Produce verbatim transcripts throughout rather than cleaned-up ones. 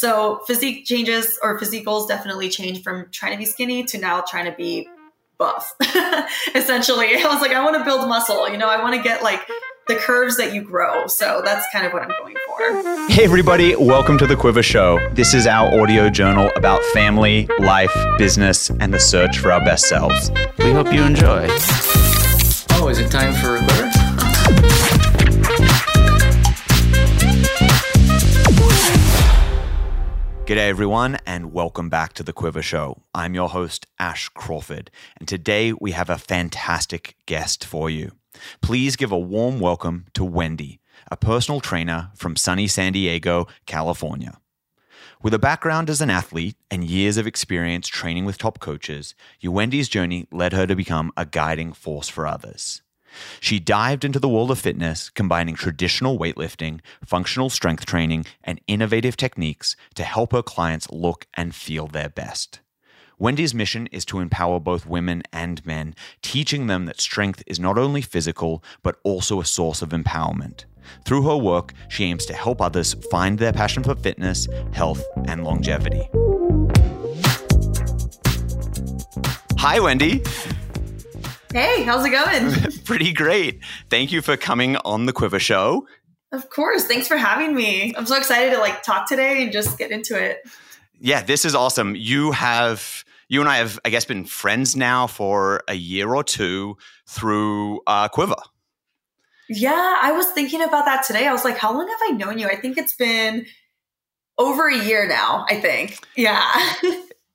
So physique changes or physique goals definitely change from trying to be skinny to now trying to be buff. Essentially, I was like, I want to build muscle. You know, I want to get like the curves that you grow. So that's kind of what I'm going for. Hey, everybody. Welcome to The Quiver Show. This is our audio journal about family, life, business, and the search for our best selves. We hope you enjoy. Oh, is it time for a quiver? G'day everyone, and welcome back to The Quiver Show. I'm your host, Ash Crawford, and today we have a fantastic guest for you. Please give a warm welcome to Yuendie, a personal trainer from sunny San Diego, California. With a background as an athlete and years of experience training with top coaches, Yuendie's journey led her to become a guiding force for others. She dived into the world of fitness, combining traditional weightlifting, functional strength training, and innovative techniques to help her clients look and feel their best. Yuendie's mission is to empower both women and men, teaching them that strength is not only physical, but also a source of empowerment. Through her work, she aims to help others find their passion for fitness, health, and longevity. Hi, Yuendie. Hey, how's it going? Pretty great. Thank you for coming on The Quiver Show. Of course. Thanks for having me. I'm so excited to like talk today and just get into it. Yeah, this is awesome. You have, you and I have, I guess, been friends now for a year or two through uh, Quiver. Yeah, I was thinking about that today. I was like, how long have I known you? I think it's been over a year now, I think. Yeah.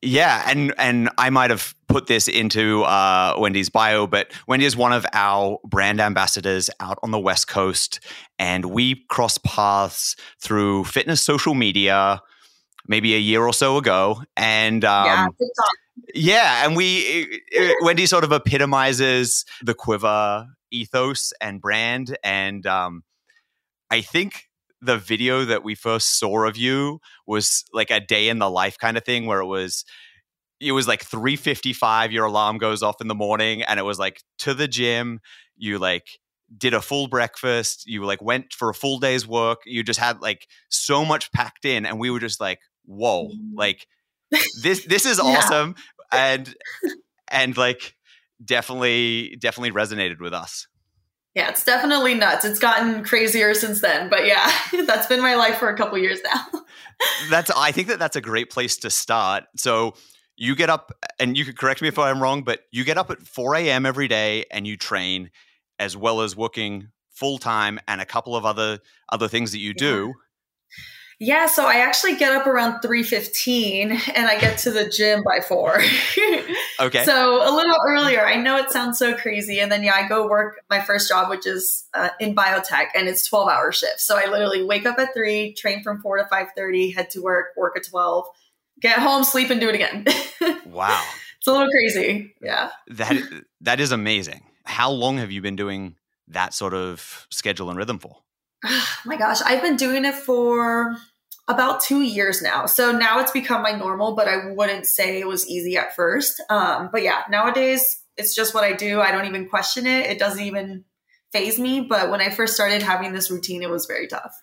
Yeah, and and I might have put this into uh, Yuendie's bio, but Yuendie is one of our brand ambassadors out on the West Coast, and we crossed paths through fitness social media maybe a year or so ago. And um, yeah, yeah, and we it, it, Yuendie sort of epitomizes the Quiver ethos and brand, and um, I think the video that we first saw of you was like a day in the life kind of thing where it was, it was like three fifty-five, your alarm goes off in the morning, and it was like to the gym, you like did a full breakfast, you like went for a full day's work, you just had like so much packed in, and we were just like, whoa, like this, this is awesome. Yeah. And, and like definitely, definitely resonated with us. Yeah, it's definitely nuts. It's gotten crazier since then. But yeah, that's been my life for a couple years now. That's. I think that that's a great place to start. So you get up, and you could correct me if I'm wrong, but you get up at four a.m. every day and you train, as well as working full-time and a couple of other other things that you do. Yeah, yeah, so I actually get up around three fifteen and I get to the gym by four. Okay. So a little earlier. I know it sounds so crazy. And then, yeah, I go work my first job, which is uh, in biotech, and it's twelve hour shifts. So I literally wake up at three, train from four to five thirty, head to work, work at twelve, get home, sleep, and do it again. Wow. It's a little crazy. Yeah. That That is amazing. How long have you been doing that sort of schedule and rhythm for? Oh my gosh. I've been doing it for about two years now. So now it's become my normal, but I wouldn't say it was easy at first. Um, but yeah, nowadays it's just what I do. I don't even question it. It doesn't even faze me. But when I first started having this routine, it was very tough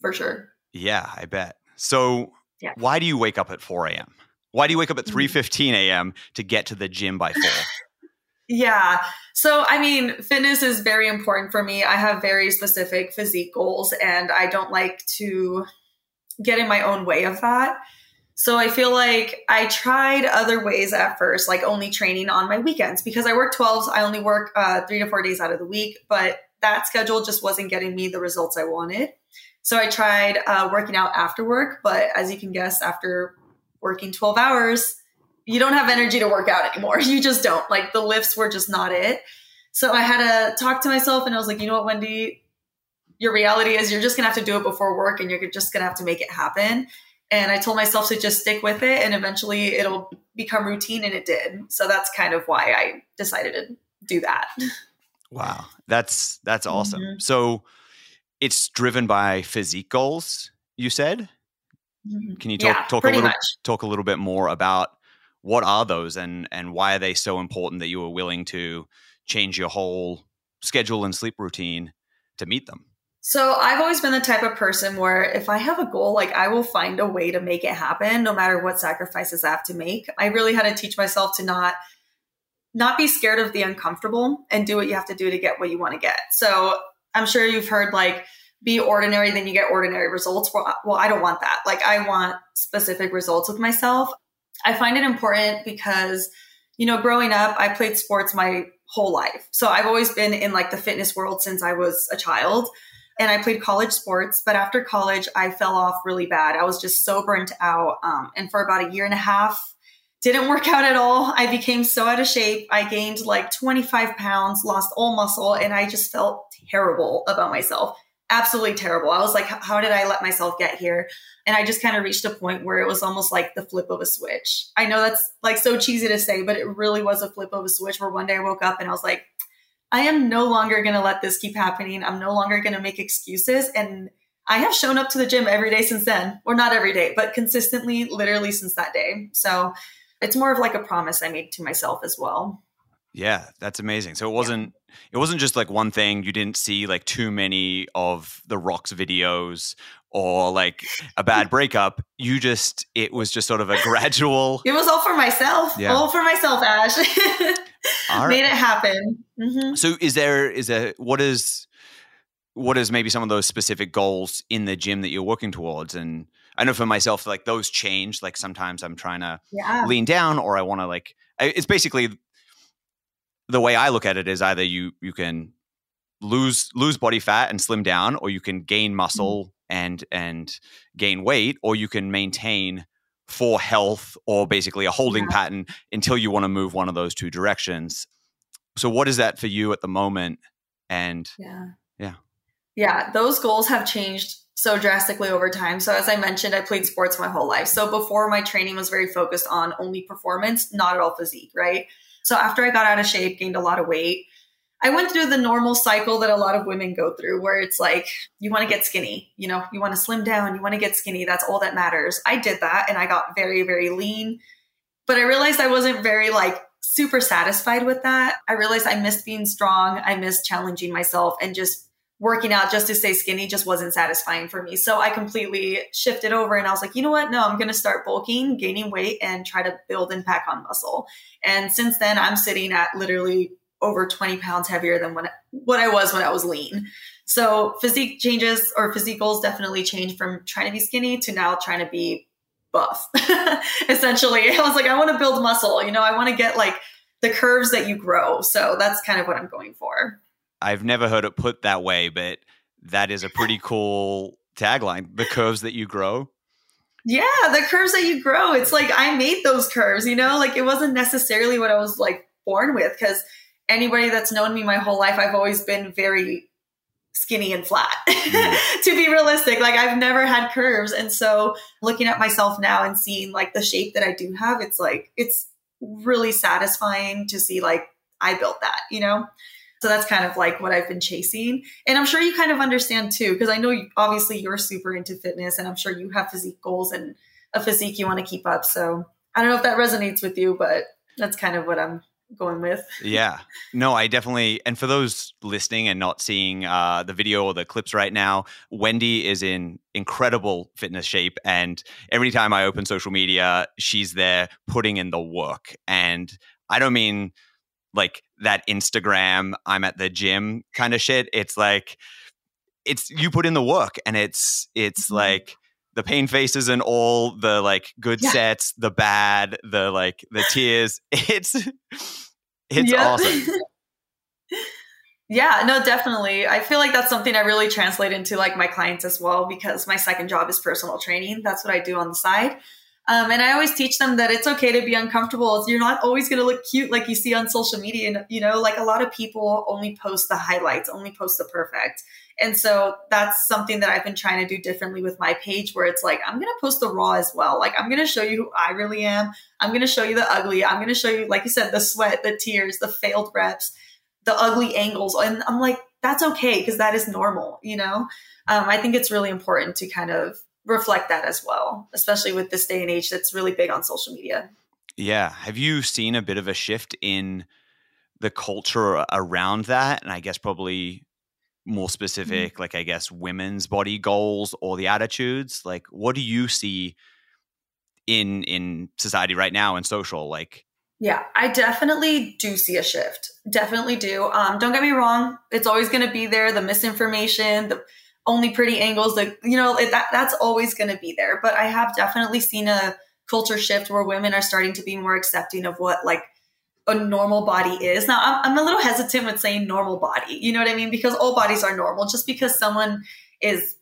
for sure. Yeah, I bet. So yeah. Why do you wake up at four a.m.? Why do you wake up at three fifteen a.m. to get to the gym by four? Yeah. So, I mean, fitness is very important for me. I have very specific physique goals, and I don't like to get in my own way of that. So I feel like I tried other ways at first, like only training on my weekends because I work twelves. I only work uh, three to four days out of the week, but that schedule just wasn't getting me the results I wanted. So I tried uh, working out after work, but as you can guess, after working twelve hours, you don't have energy to work out anymore. You just don't. Like the lifts were just not it. So I had to talk to myself and I was like, you know what, Yuendie, your reality is you're just going to have to do it before work and you're just going to have to make it happen. And I told myself to just stick with it and eventually it'll become routine, and it did. So that's kind of why I decided to do that. Wow. That's, that's awesome. Mm-hmm. So it's driven by physique goals, you said? Mm-hmm. Can you talk, yeah, talk a little, much. talk a little bit more about what are those and, and why are they so important that you were willing to change your whole schedule and sleep routine to meet them? So I've always been the type of person where if I have a goal, like I will find a way to make it happen, no matter what sacrifices I have to make. I really had to teach myself to not not be scared of the uncomfortable and do what you have to do to get what you want to get. So I'm sure you've heard like, be ordinary, then you get ordinary results. Well, well, I don't want that. Like I want specific results with myself. I find it important because, you know, growing up, I played sports my whole life. So I've always been in like the fitness world since I was a child. And I played college sports, but after college, I fell off really bad. I was just so burnt out. Um, and for about a year and a half, didn't work out at all. I became so out of shape. I gained like twenty-five pounds, lost all muscle, and I just felt terrible about myself. Absolutely terrible. I was like, how did I let myself get here? And I just kind of reached a point where it was almost like the flip of a switch. I know that's like so cheesy to say, but it really was a flip of a switch where one day I woke up and I was like, I am no longer going to let this keep happening. I'm no longer going to make excuses. And I have shown up to the gym every day since then, or not every day, but consistently, literally since that day. So it's more of like a promise I made to myself as well. Yeah, that's amazing. So it wasn't, yeah. it wasn't just like one thing. You didn't see like too many of the Rocks videos or like a bad breakup. You just, it was just sort of a gradual. It was all for myself. Yeah. All for myself, Ash. Right. Made it happen. Mm-hmm. So is there, is there, what is, what is maybe some of those specific goals in the gym that you're working towards? And I know for myself, like those change, like sometimes I'm trying to yeah. lean down or I want to like, I, it's basically the way I look at it is either you, you can lose, lose body fat and slim down, or you can gain muscle mm-hmm. and, and gain weight, or you can maintain for health or basically a holding yeah. pattern until you want to move one of those two directions. So what is that for you at the moment? And yeah, yeah, yeah, those goals have changed so drastically over time. So as I mentioned, I played sports my whole life. So before my training was very focused on only performance, not at all physique, right? So after I got out of shape, gained a lot of weight, I went through the normal cycle that a lot of women go through where it's like, you want to get skinny, you know, you want to slim down, you want to get skinny. That's all that matters. I did that and I got very, very lean, but I realized I wasn't very like super satisfied with that. I realized I missed being strong. I missed challenging myself, and just working out just to stay skinny just wasn't satisfying for me. So I completely shifted over and I was like, you know what? No, I'm going to start bulking, gaining weight, and try to build and pack on muscle. And since then I'm sitting at literally over twenty pounds heavier than when, what I was when I was lean. So physique changes or physique goals definitely change from trying to be skinny to now trying to be buff. Essentially, I was like, I want to build muscle. You know, I want to get like the curves that you grow. So that's kind of what I'm going for. I've never heard it put that way, but that is a pretty cool tagline. The curves that you grow. Yeah. The curves that you grow. It's like, I made those curves, you know, like it wasn't necessarily what I was like born with. Cause anybody that's known me my whole life, I've always been very skinny and flat, mm. to be realistic. Like I've never had curves. And so looking at myself now and seeing like the shape that I do have, it's like, it's really satisfying to see like I built that, you know? So that's kind of like what I've been chasing. And I'm sure you kind of understand too, because I know you, obviously you're super into fitness and I'm sure you have physique goals and a physique you want to keep up. So I don't know if that resonates with you, but that's kind of what I'm going with. Yeah. No, I definitely, and for those listening and not seeing uh, the video or the clips right now, Yuendie is in incredible fitness shape. And every time I open social media, she's there putting in the work. And I don't mean like that Instagram, I'm at the gym kind of shit. It's like, it's, you put in the work, and it's, it's mm-hmm. like the pain faces and all the like good yeah. sets, the bad, the like the tears. It's it's yeah. awesome. Yeah, no, definitely. I feel like that's something I really translate into like my clients as well, because my second job is personal training. That's what I do on the side. Um, and I always teach them that it's okay to be uncomfortable. You're not always going to look cute like you see on social media. And, you know, like a lot of people only post the highlights, only post the perfect. And so that's something that I've been trying to do differently with my page, where it's like, I'm going to post the raw as well. Like, I'm going to show you who I really am. I'm going to show you the ugly. I'm going to show you, like you said, the sweat, the tears, the failed reps, the ugly angles. And I'm like, that's okay, because that is normal, you know? Um, I think it's really important to kind of reflect that as well, especially with this day and age that's really big on social media. Yeah. Have you seen a bit of a shift in the culture around that? And I guess probably more specific, mm-hmm. like, I guess, women's body goals or the attitudes? Like, what do you see in in society right now and social? Like, yeah, I definitely do see a shift. Definitely do. Um, don't get me wrong. It's always going to be there. The misinformation, the only pretty angles, like, you know, it, that that's always going to be there. But I have definitely seen a culture shift where women are starting to be more accepting of what, like, a normal body is. Now, I'm, I'm a little hesitant with saying normal body, you know what I mean? Because all bodies are normal. Just because someone is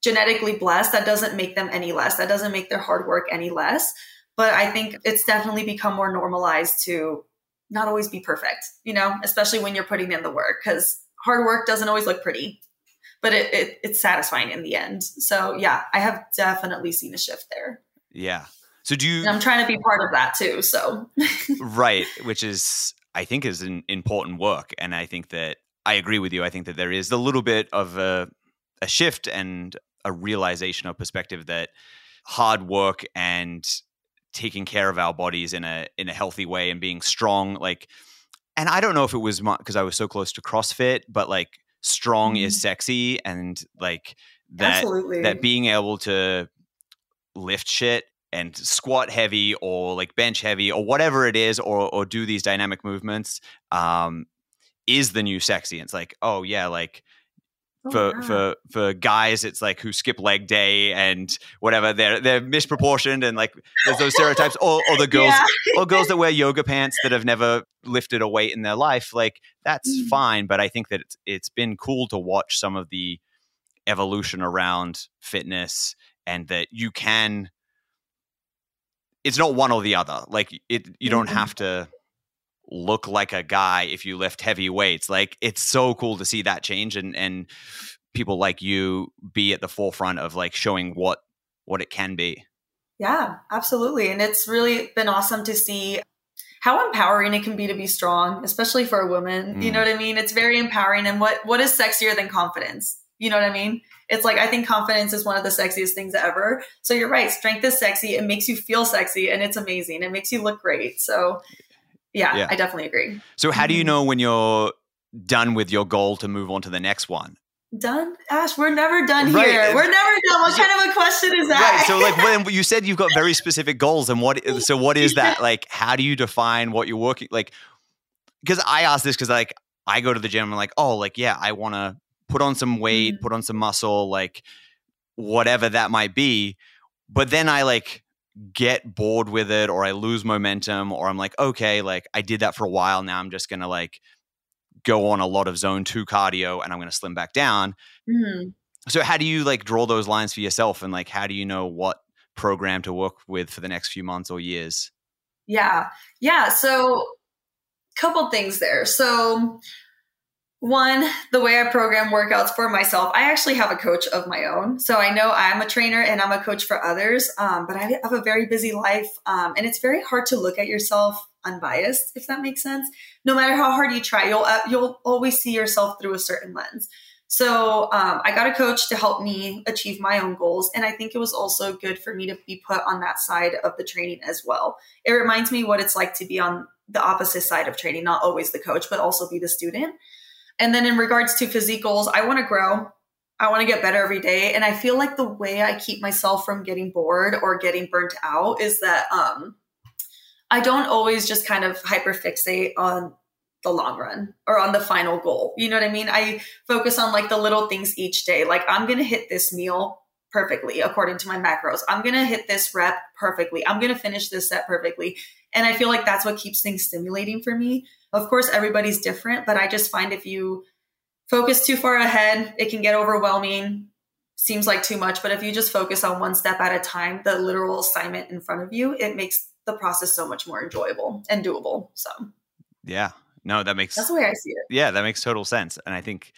genetically blessed, that doesn't make them any less. That doesn't make their hard work any less. But I think it's definitely become more normalized to not always be perfect, you know, especially when you're putting in the work, because hard work doesn't always look pretty, but it, it it's satisfying in the end. So yeah, I have definitely seen a shift there. Yeah. So do you, and I'm trying to be part of that too. So, right. Which is, I think, is an important work. And I think that I agree with you. I think that there is a little bit of a, a shift and a realization or perspective that hard work and taking care of our bodies in a, in a healthy way and being strong. Like, and I don't know if it was because I was so close to CrossFit, but like strong mm-hmm. is sexy. And like that, Absolutely. that being able to lift shit and squat heavy or like bench heavy or whatever it is, or or do these dynamic movements um, is the new sexy. It's like, oh yeah, like oh, for God. for for guys, it's like who skip leg day and whatever. They're they're misproportioned and like there's those stereotypes. or, or the girls, yeah. or girls that wear yoga pants that have never lifted a weight in their life. Like that's mm. fine, but I think that it's it's been cool to watch some of the evolution around fitness and that you can. It's not one or the other. Like it, you don't have to look like a guy if you lift heavy weights. Like it's so cool to see that change and and people like you be at the forefront of like showing what what it can be. Yeah, absolutely. And it's really been awesome to see how empowering it can be to be strong, especially for a woman. Mm. You know what I mean? It's very empowering. And what what is sexier than confidence? You know what I mean? It's like, I think confidence is one of the sexiest things ever. So you're right. Strength is sexy. It makes you feel sexy and it's amazing. It makes you look great. So yeah, yeah. I definitely agree. So how do you know when you're done with your goal to move on to the next one? Done? Ash, we're never done right. here. We're never done. What so, kind of a question is that? Right. So like when you said you've got very specific goals and what, so what is that? Like, how do you define what you're working? Like, because I ask this, because like I go to the gym and I'm like, oh, like, yeah, I want to put on some weight, mm-hmm. put on some muscle, like whatever that might be. But then I like get bored with it or I lose momentum or I'm like, okay, like I did that for a while. Now I'm just going to like go on a lot of zone two cardio and I'm going to slim back down. Mm-hmm. So how do you like draw those lines for yourself? And like, how do you know what program to work with for the next few months or years? Yeah. Yeah. So a couple things there. So one, the way I program workouts for myself, I actually have a coach of my own. So I know I'm a trainer and I'm a coach for others, um, but I have a very busy life. Um, and it's very hard to look at yourself unbiased, if that makes sense. No matter how hard you try, you'll, uh, you'll always see yourself through a certain lens. So um, I got a coach to help me achieve my own goals. And I think it was also good for me to be put on that side of the training as well. It reminds me what it's like to be on the opposite side of training, not always the coach, but also be the student. And then in regards to physique goals, I want to grow. I want to get better every day. And I feel like the way I keep myself from getting bored or getting burnt out is that um, I don't always just kind of hyperfixate on the long run or on the final goal. You know what I mean? I focus on like the little things each day. Like I'm going to hit this meal perfectly according to my macros. I'm going to hit this rep perfectly. I'm going to finish this set perfectly. And I feel like that's what keeps things stimulating for me. Of course, everybody's different, but I just find if you focus too far ahead, it can get overwhelming, seems like too much. But if you just focus on one step at a time, the literal assignment in front of you, it makes the process so much more enjoyable and doable. So, yeah, no, that makes, that's the way I see it. Yeah, that makes total sense. And I think,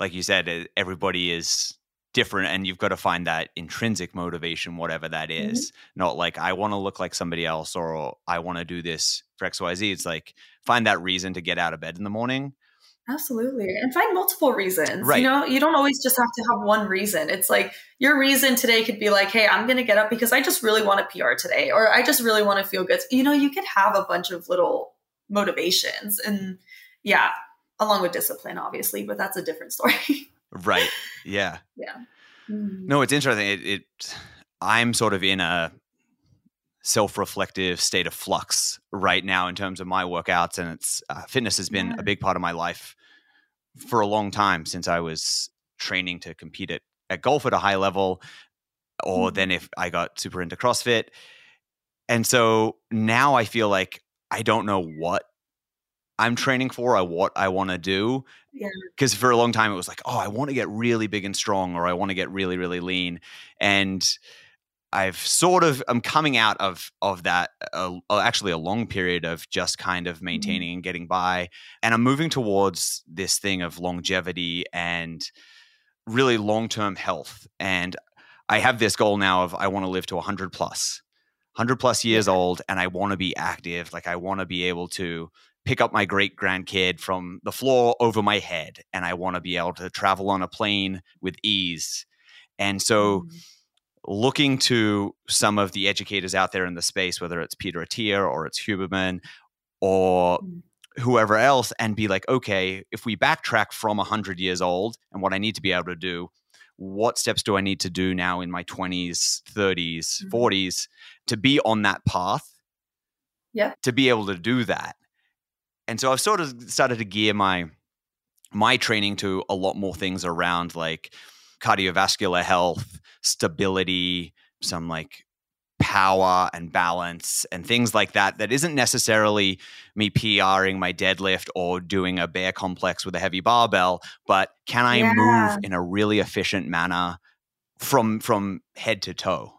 like you said, everybody is different and you've got to find that intrinsic motivation, whatever that is, mm-hmm. not like I want to look like somebody else or I want to do this for X Y Z. It's like find that reason to get out of bed in the morning. Absolutely. And find multiple reasons, right. You know, you don't always just have to have one reason. It's like your reason today could be like, hey, I'm going to get up because I just really want to P R today, or I just really want to feel good. You know, you could have a bunch of little motivations and yeah, along with discipline, obviously, but that's a different story. Right. Yeah. Yeah. Mm-hmm. No, it's interesting. It, it, I'm sort of in a self-reflective state of flux right now in terms of my workouts, and it's uh, fitness has been yeah. a big part of my life for a long time, since I was training to compete at, at golf at a high level, or mm-hmm. then if I got super into CrossFit. And so now I feel like I don't know what I'm training for or what I want to do. Yeah. Because for a long time it was like, oh, I want to get really big and strong, or I want to get really, really lean. And I've sort of, I'm coming out of, of that, uh, actually a long period of just kind of maintaining and getting by. And I'm moving towards this thing of longevity and really long-term health. And I have this goal now of, I want to live to one hundred plus. one hundred plus years old, and I want to be active. Like, I want to be able to pick up my great grandkid from the floor over my head, and I want to be able to travel on a plane with ease. And so mm-hmm. looking to some of the educators out there in the space, whether it's Peter Attia or it's Huberman or mm-hmm. whoever else, and be like, okay, if we backtrack from one hundred years old and what I need to be able to do, what steps do I need to do now in my twenties, thirties, mm-hmm. forties to be on that path? Yeah. To be able to do that. And so I've sort of started to gear my my training to a lot more things around like cardiovascular health, stability, some like power and balance and things like that, that isn't necessarily me P R ing my deadlift or doing a bear complex with a heavy barbell, but can I yeah. move in a really efficient manner from from head to toe?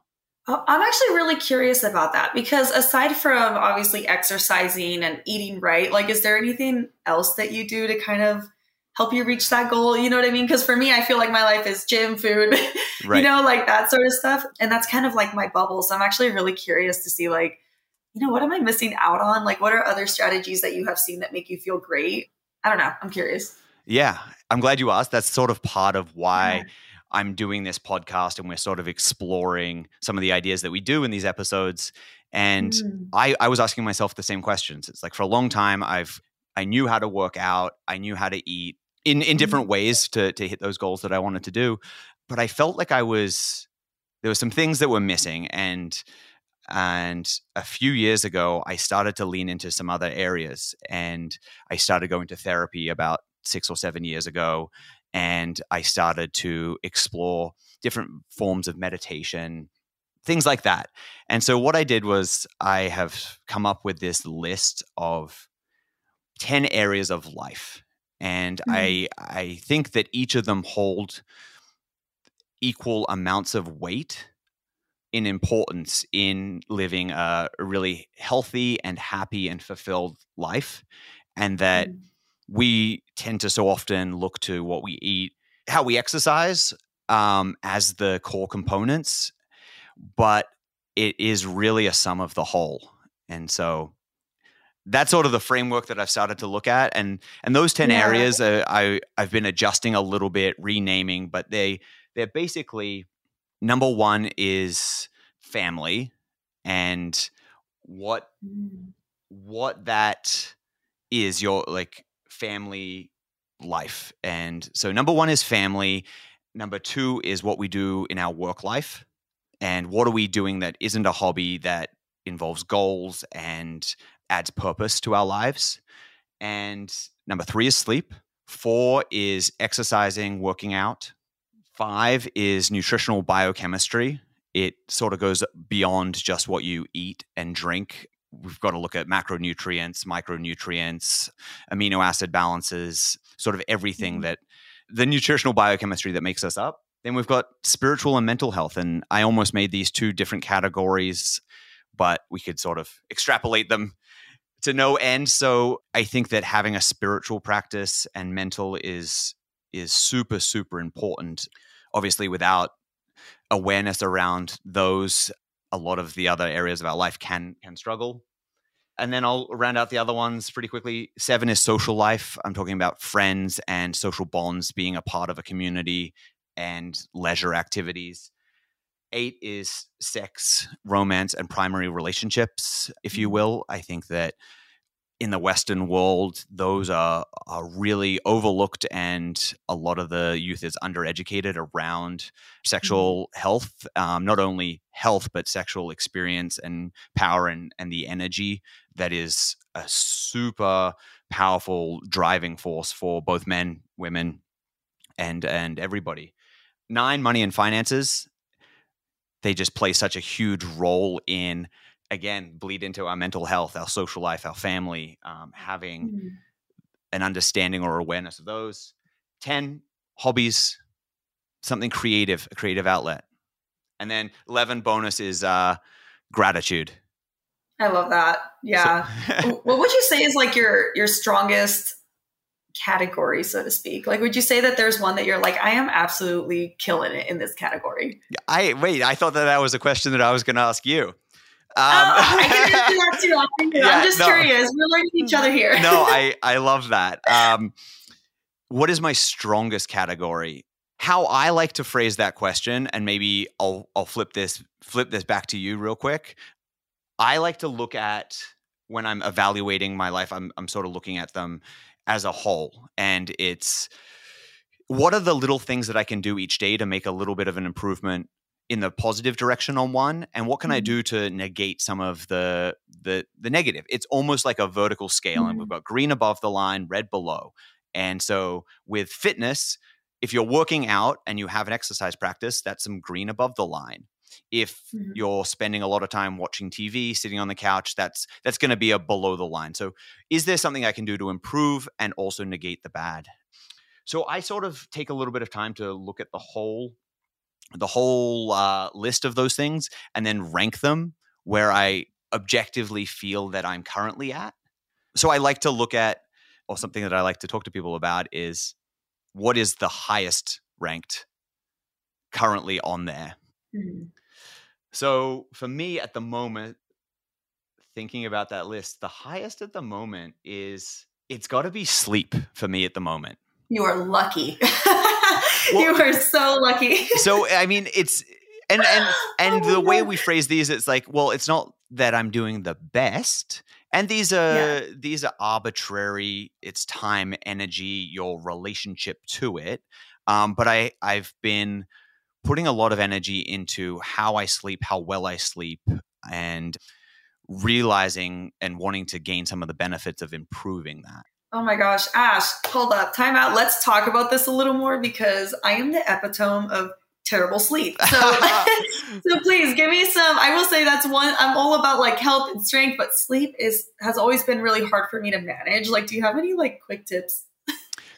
I'm actually really curious about that, because aside from obviously exercising and eating right, like, is there anything else that you do to kind of help you reach that goal? You know what I mean? Because for me, I feel like my life is gym, food, right. you know, like that sort of stuff. And that's kind of like my bubble. So I'm actually really curious to see, like, you know, what am I missing out on? Like, what are other strategies that you have seen that make you feel great? I don't know. I'm curious. Yeah. I'm glad you asked. That's sort of part of why yeah. I'm doing this podcast, and we're sort of exploring some of the ideas that we do in these episodes. And mm. I, I was asking myself the same questions. It's like, for a long time, I've I knew how to work out, I knew how to eat in, in different ways to to hit those goals that I wanted to do, but I felt like I was there were some things that were missing. And and a few years ago, I started to lean into some other areas, and I started going to therapy about six or seven years ago. And I started to explore different forms of meditation, things like that. And so what I did was, I have come up with this list of ten areas of life. And mm-hmm. I I think that each of them hold equal amounts of weight in importance in living a really healthy and happy and fulfilled life. And that mm-hmm. we tend to so often look to what we eat, how we exercise um, as the core components, but it is really a sum of the whole. And so that's sort of the framework that I've started to look at. And and those ten yeah. areas uh, I, I've been adjusting a little bit, renaming, but they, they're basically, number one is family, and what what that is, your like family life. And so number one is family. Number two is what we do in our work life. And what are we doing that isn't a hobby, that involves goals and adds purpose to our lives? And number three is sleep. Four is exercising, working out. Five is nutritional biochemistry. It sort of goes beyond just what you eat and drink. We've got to look at macronutrients, micronutrients, amino acid balances, sort of everything that the nutritional biochemistry that makes us up. Then we've got spiritual and mental health. And I almost made these two different categories, but we could sort of extrapolate them to no end. So I think that having a spiritual practice and mental is is super, super important. Obviously, without awareness around those, a lot of the other areas of our life can can struggle. And then I'll round out the other ones pretty quickly. Seven is social life. I'm talking about friends and social bonds, being a part of a community, and leisure activities. Eight is sex, romance, and primary relationships, if you will. I think that in the Western world, those are, are really overlooked, and a lot of the youth is undereducated around sexual mm-hmm. health, um, not only health, but sexual experience and power and, and the energy that is a super powerful driving force for both men, women, and and everybody. Nine, money and finances, they just play such a huge role in, again, bleed into our mental health, our social life, our family, um, having mm-hmm. an understanding or awareness of those. ten, hobbies, something creative, a creative outlet. And then eleven bonus is uh, gratitude. I love that. Yeah. So- what would you say is like your your strongest category, so to speak? Like, would you say that there's one that you're like, I am absolutely killing it in this category? I wait, I thought that that was a question that I was going to ask you. Um, oh, I can do that too. I'm yeah, just no. curious. We're learning each other here. No, I, I love that. Um, what is my strongest category? How I like to phrase that question, and maybe I'll I'll flip this flip this back to you real quick. I like to look at, when I'm evaluating my life, I'm I'm sort of looking at them as a whole, and it's what are the little things that I can do each day to make a little bit of an improvement in the positive direction on one, and what can I do to negate some of the the the negative? It's almost like a vertical scale, mm-hmm. and we've got green above the line, red below. And so with fitness, if you're working out and you have an exercise practice, that's some green above the line. If mm-hmm. you're spending a lot of time watching T V, sitting on the couch, that's that's going to be a below the line. So is there something I can do to improve and also negate the bad? So I sort of take a little bit of time to look at the whole the whole uh, list of those things, and then rank them where I objectively feel that I'm currently at. So I like to look at, or something that I like to talk to people about is, what is the highest ranked currently on there? Mm-hmm. So for me at the moment, thinking about that list, the highest at the moment is, it's got to be sleep for me at the moment. You are lucky. Well, you are so lucky. So, I mean, it's, and, and, and oh the way God. we phrase these, it's like, well, it's not that I'm doing the best. And these are, yeah. these are arbitrary. It's time, energy, your relationship to it. Um, but I, I've been putting a lot of energy into how I sleep, how well I sleep, and realizing and wanting to gain some of the benefits of improving that. Oh my gosh, Ash, hold up, time out. Let's talk about this a little more, because I am the epitome of terrible sleep. So, so please give me some, I will say that's one, I'm all about like health and strength, but sleep is has always been really hard for me to manage. Like, do you have any like quick tips?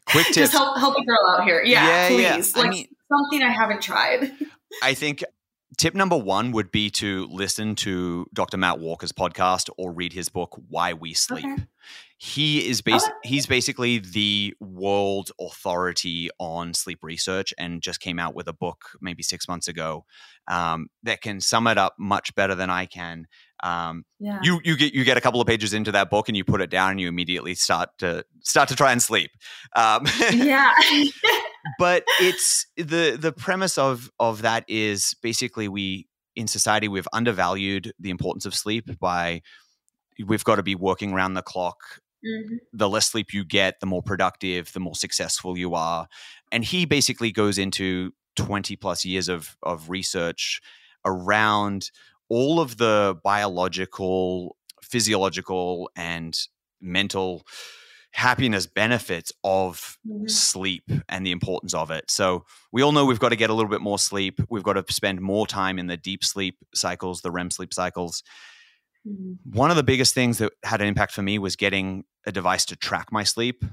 Quick tips. Just help, help a girl out here. Yeah, yeah please. Yeah. Like, I mean, something I haven't tried. I think tip number one would be to listen to Doctor Matt Walker's podcast or read his book, Why We Sleep. Okay. He is basi- okay. He's basically the world authority on sleep research, and just came out with a book maybe six months ago um, that can sum it up much better than I can. Um, yeah. You you get you get a couple of pages into that book and you put it down and you immediately start to start to try and sleep. Um, yeah. But it's the the premise of of that is basically we in society we've undervalued the importance of sleep by we've got to be working around the clock. Mm-hmm. The less sleep you get, the more productive, the more successful you are. And he basically goes into twenty plus years of of research around all of the biological, physiological, and mental happiness benefits of mm-hmm. sleep and the importance of it. So we all know we've got to get a little bit more sleep. We've got to spend more time in the deep sleep cycles, the R E M sleep cycles. Mm-hmm. One of the biggest things that had an impact for me was getting a device to track my sleep.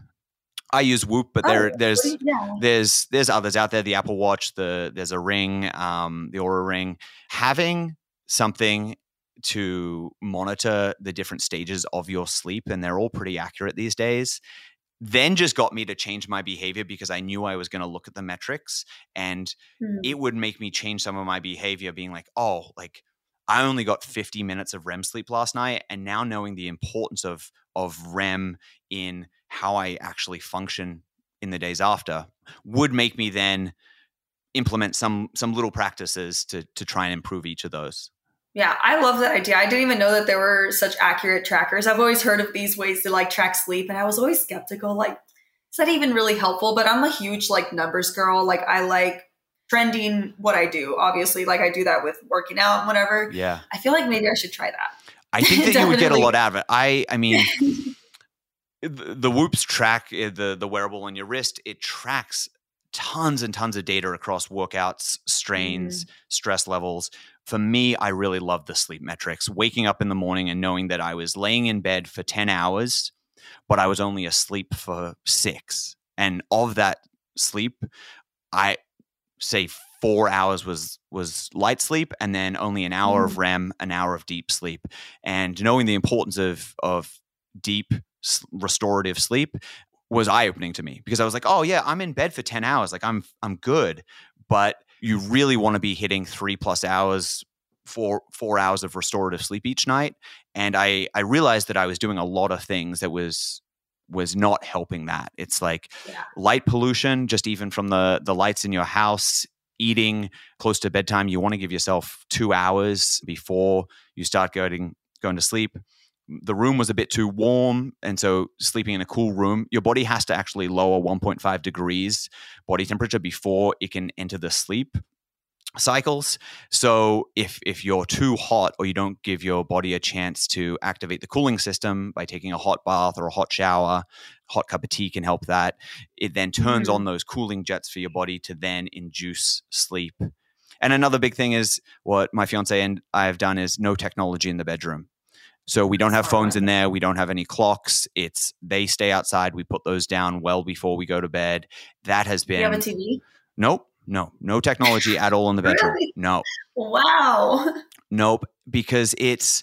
I use Whoop, but there, oh, there's yeah. there's there's others out there. The Apple Watch, the there's a Ring, um, the Oura Ring. Having something to monitor the different stages of your sleep, and they're all pretty accurate these days, then just got me to change my behavior, because I knew I was going to look at the metrics, and mm. it would make me change some of my behavior, being like, oh, like I only got fifty minutes of R E M sleep last night. And now knowing the importance of of R E M in how I actually function in the days after would make me then implement some some little practices to to try and improve each of those. Yeah, I love that idea. I didn't even know that there were such accurate trackers. I've always heard of these ways to like track sleep, and I was always skeptical, like, is that even really helpful? But I'm a huge like numbers girl. Like I like trending what I do, obviously. Like I do that with working out and whatever. Yeah. I feel like maybe I should try that. I think that you would get a lot out of it. I I mean, the, the Whoop's track, the the wearable on your wrist, it tracks tons and tons of data across workouts, strains, mm. stress levels. For me, I really love the sleep metrics. Waking up in the morning and knowing that I was laying in bed for ten hours, but I was only asleep for six. And of that sleep, I say four hours was was light sleep, and then only an hour mm. of R E M, an hour of deep sleep. And knowing the importance of of deep restorative sleep was eye-opening to me, because I was like, oh yeah, I'm in bed for ten hours. Like I'm, I'm good, but you really want to be hitting three plus hours, four, four hours of restorative sleep each night. And I, I realized that I was doing a lot of things that was, was not helping that. It's like yeah. light pollution, just even from the, the lights in your house, eating close to bedtime. You want to give yourself two hours before you start going, going to sleep. The room was a bit too warm, and so sleeping in a cool room, your body has to actually lower one point five degrees body temperature before it can enter the sleep cycles. So if if you're too hot, or you don't give your body a chance to activate the cooling system by taking a hot bath or a hot shower, hot cup of tea can help that. It then turns on those cooling jets for your body to then induce sleep. And another big thing is what my fiance and I have done is no technology in the bedroom. So we don't have phones in there. We don't have any clocks. It's they stay outside. We put those down well before we go to bed. That has been. Do you have a T V? Nope. No, no technology at all in the bedroom. Really? No. Wow. Nope. Because it's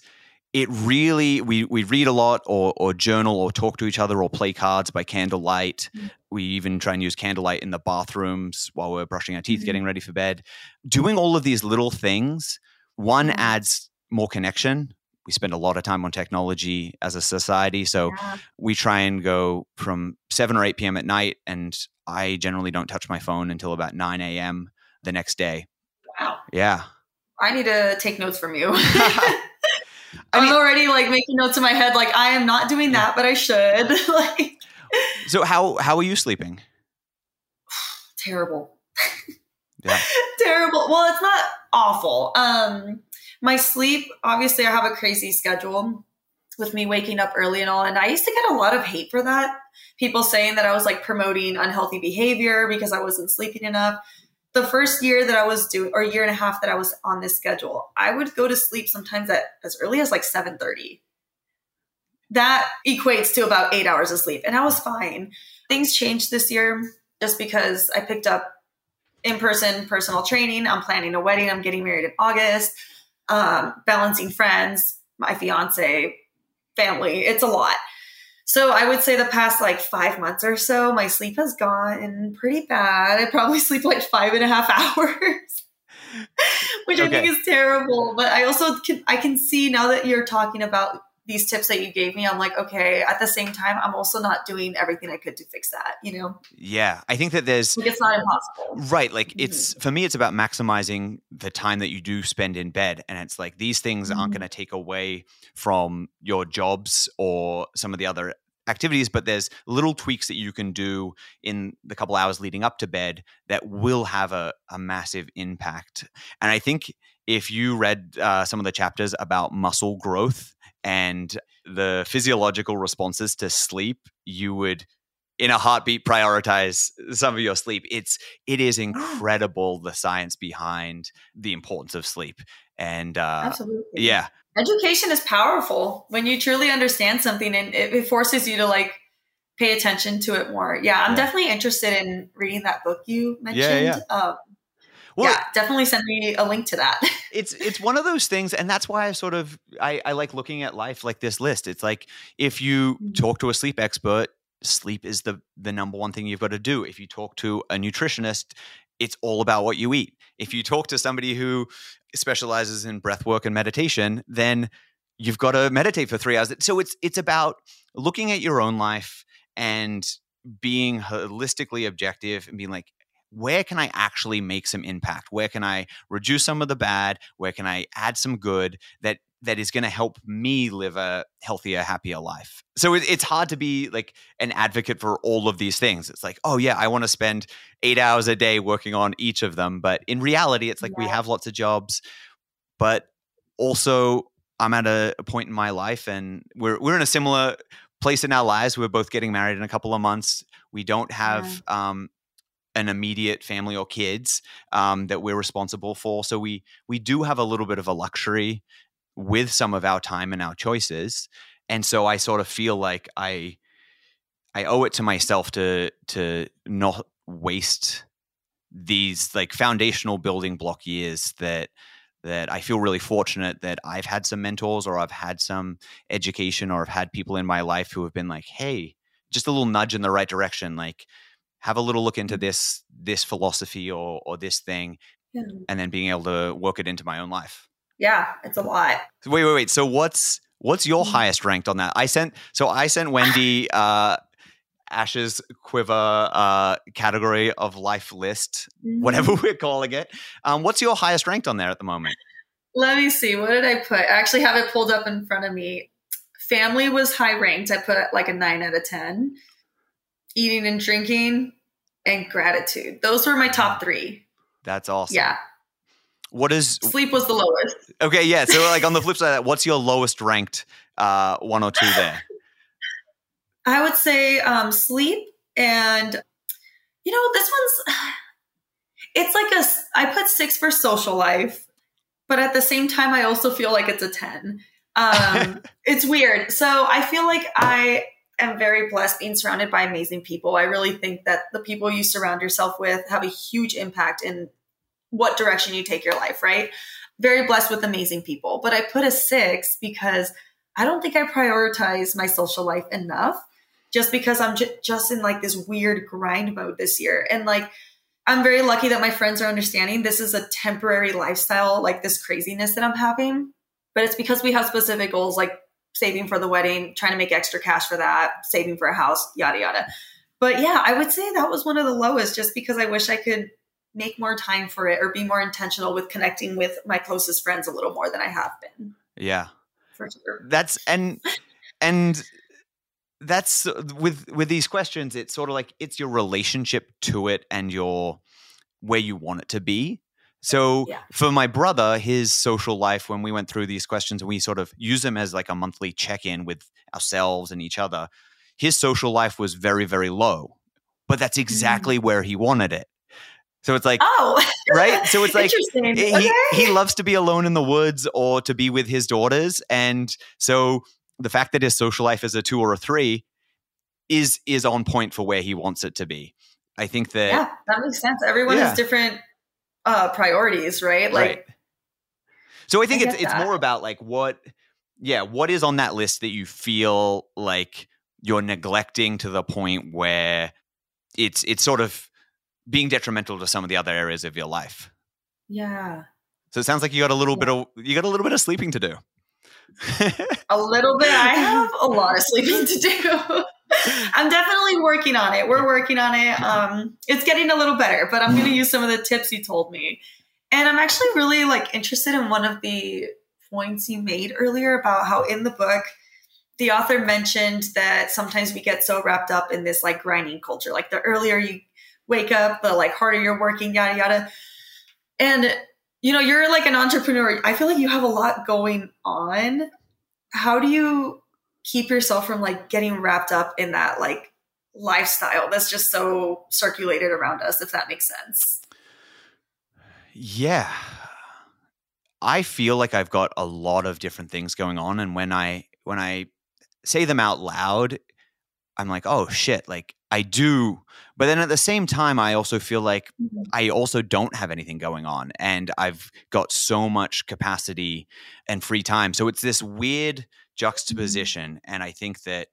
it really we we read a lot or or journal or talk to each other or play cards by candlelight. Mm-hmm. We even try and use candlelight in the bathrooms while we're brushing our teeth, mm-hmm. getting ready for bed. Doing all of these little things, one mm-hmm. adds more connection. We spend a lot of time on technology as a society. So yeah. we try and go from seven or eight p.m. at night, and I generally don't touch my phone until about nine a.m. the next day. Wow. Yeah. I need to take notes from you. I'm mean, already like making notes in my head. Like I am not doing that, but I should. like. So how, how are you sleeping? Terrible. Yeah. Terrible. Well, it's not awful. Um, My sleep, obviously I have a crazy schedule with me waking up early and all. And I used to get a lot of hate for that. People saying that I was like promoting unhealthy behavior because I wasn't sleeping enough. The first year that I was doing, or year and a half that I was on this schedule, I would go to sleep sometimes at as early as like seven thirty. That equates to about eight hours of sleep. And I was fine. Things changed this year just because I picked up in-person personal training. I'm planning a wedding. I'm getting married in August. Um, balancing friends, my fiance, family. It's a lot. So I would say the past like five months or so, my sleep has gotten pretty bad. I probably sleep like five and a half hours, which okay. I think is terrible. But I also can, I can see now that you're talking about these tips that you gave me, I'm like, okay, at the same time, I'm also not doing everything I could to fix that, you know? Yeah. I think that there's... Like it's not impossible. Right. Like mm-hmm. it's, for me, it's about maximizing the time that you do spend in bed. And it's like, these things mm-hmm. aren't going to take away from your jobs or some of the other activities, but there's little tweaks that you can do in the couple hours leading up to bed that will have a, a massive impact. And I think if you read uh, some of the chapters about muscle growth and the physiological responses to sleep, you would, in a heartbeat, prioritize some of your sleep. It's it is incredible, the science behind the importance of sleep. And uh, absolutely, yeah, education is powerful when you truly understand something, and it, it forces you to like pay attention to it more. Yeah, I'm yeah. definitely interested in reading that book you mentioned. Yeah, yeah. Um, Well, yeah, definitely send me a link to that. it's it's one of those things, and that's why I sort of I, I like looking at life like this list. It's like if you talk to a sleep expert, sleep is the the number one thing you've got to do. If you talk to a nutritionist, it's all about what you eat. If you talk to somebody who specializes in breath work and meditation, then you've got to meditate for three hours. So it's it's about looking at your own life and being holistically objective and being like, where can I actually make some impact? Where can I reduce some of the bad? Where can I add some good that that is going to help me live a healthier, happier life? So it, it's hard to be like an advocate for all of these things. It's like, oh yeah, I want to spend eight hours a day working on each of them. But in reality, it's like yeah. we have lots of jobs, but also I'm at a, a point in my life and we're we're in a similar place in our lives. We're both getting married in a couple of months. We don't have yeah. um, an immediate family or kids um, that we're responsible for. So we we do have a little bit of a luxury with some of our time and our choices. And so I sort of feel like I I owe it to myself to to not waste these like foundational building block years that that I feel really fortunate that I've had some mentors or I've had some education or I've had people in my life who have been like, hey, just a little nudge in the right direction. Like, have a little look into this this philosophy or or this thing yeah. and then being able to work it into my own life. Yeah, it's a lot. Wait, wait, wait. So what's what's your highest ranked on that? I sent so I sent Yuendie uh, Ash's Quiver uh, category of life list, mm-hmm. whatever we're calling it. Um, what's your highest ranked on there at the moment? Let me see. What did I put? I actually have it pulled up in front of me. Family was high ranked. I put like a nine out of ten. Eating and drinking and gratitude. Those were my top three. That's awesome. Yeah. What is sleep was the lowest. Okay, yeah. So like on the flip side of that, what's your lowest ranked uh, one or two there? I would say um, sleep, and you know, this one's it's like a I put six for social life, but at the same time I also feel like it's a ten. Um, it's weird. So I feel like I am very blessed being surrounded by amazing people. I really think that the people you surround yourself with have a huge impact in what direction you take your life, right? Very blessed with amazing people. But I put a six because I don't think I prioritize my social life enough, just because I'm ju- just in like this weird grind mode this year. And like, I'm very lucky that my friends are understanding this is a temporary lifestyle, like this craziness that I'm having. But it's because we have specific goals, like saving for the wedding, trying to make extra cash for that, saving for a house, yada, yada. But yeah, I would say that was one of the lowest, just because I wish I could make more time for it or be more intentional with connecting with my closest friends a little more than I have been. Yeah. For sure. That's, and, and that's with, with these questions, it's sort of like, it's your relationship to it and your, where you want it to be. So yeah. for my brother, his social life, when we went through these questions and we sort of use them as like a monthly check-in with ourselves and each other, his social life was very, very low, but that's exactly mm-hmm. where he wanted it. So it's like, oh, right. So it's like, he, okay. he loves to be alone in the woods or to be with his daughters. And so the fact that his social life is a two or a three is, is on point for where he wants it to be. I think that, yeah, that makes sense. Everyone yeah. has different uh, priorities, right? Like, right. So I think I it's it's that. more about like what, yeah, what is on that list that you feel like you're neglecting to the point where it's, it's sort of being detrimental to some of the other areas of your life. Yeah. So it sounds like you got a little yeah. bit of you got a little bit of sleeping to do. A little bit. I have a lot of sleeping to do. I'm definitely working on it. We're working on it. Um, it's getting a little better, but I'm going to use some of the tips you told me. And I'm actually really like interested in one of the points you made earlier about how in the book the author mentioned that sometimes we get so wrapped up in this like grinding culture. Like the earlier you wake up, the like harder you're working, yada, yada. And, you know, you're like an entrepreneur. I feel like you have a lot going on. How do you keep yourself from like getting wrapped up in that like lifestyle that's just so circulated around us, if that makes sense? Yeah. I feel like I've got a lot of different things going on. And when I, when I say them out loud, I'm like, oh shit, like I do. But then at the same time, I also feel like mm-hmm. I also don't have anything going on and I've got so much capacity and free time. So it's this weird juxtaposition. Mm-hmm. And I think that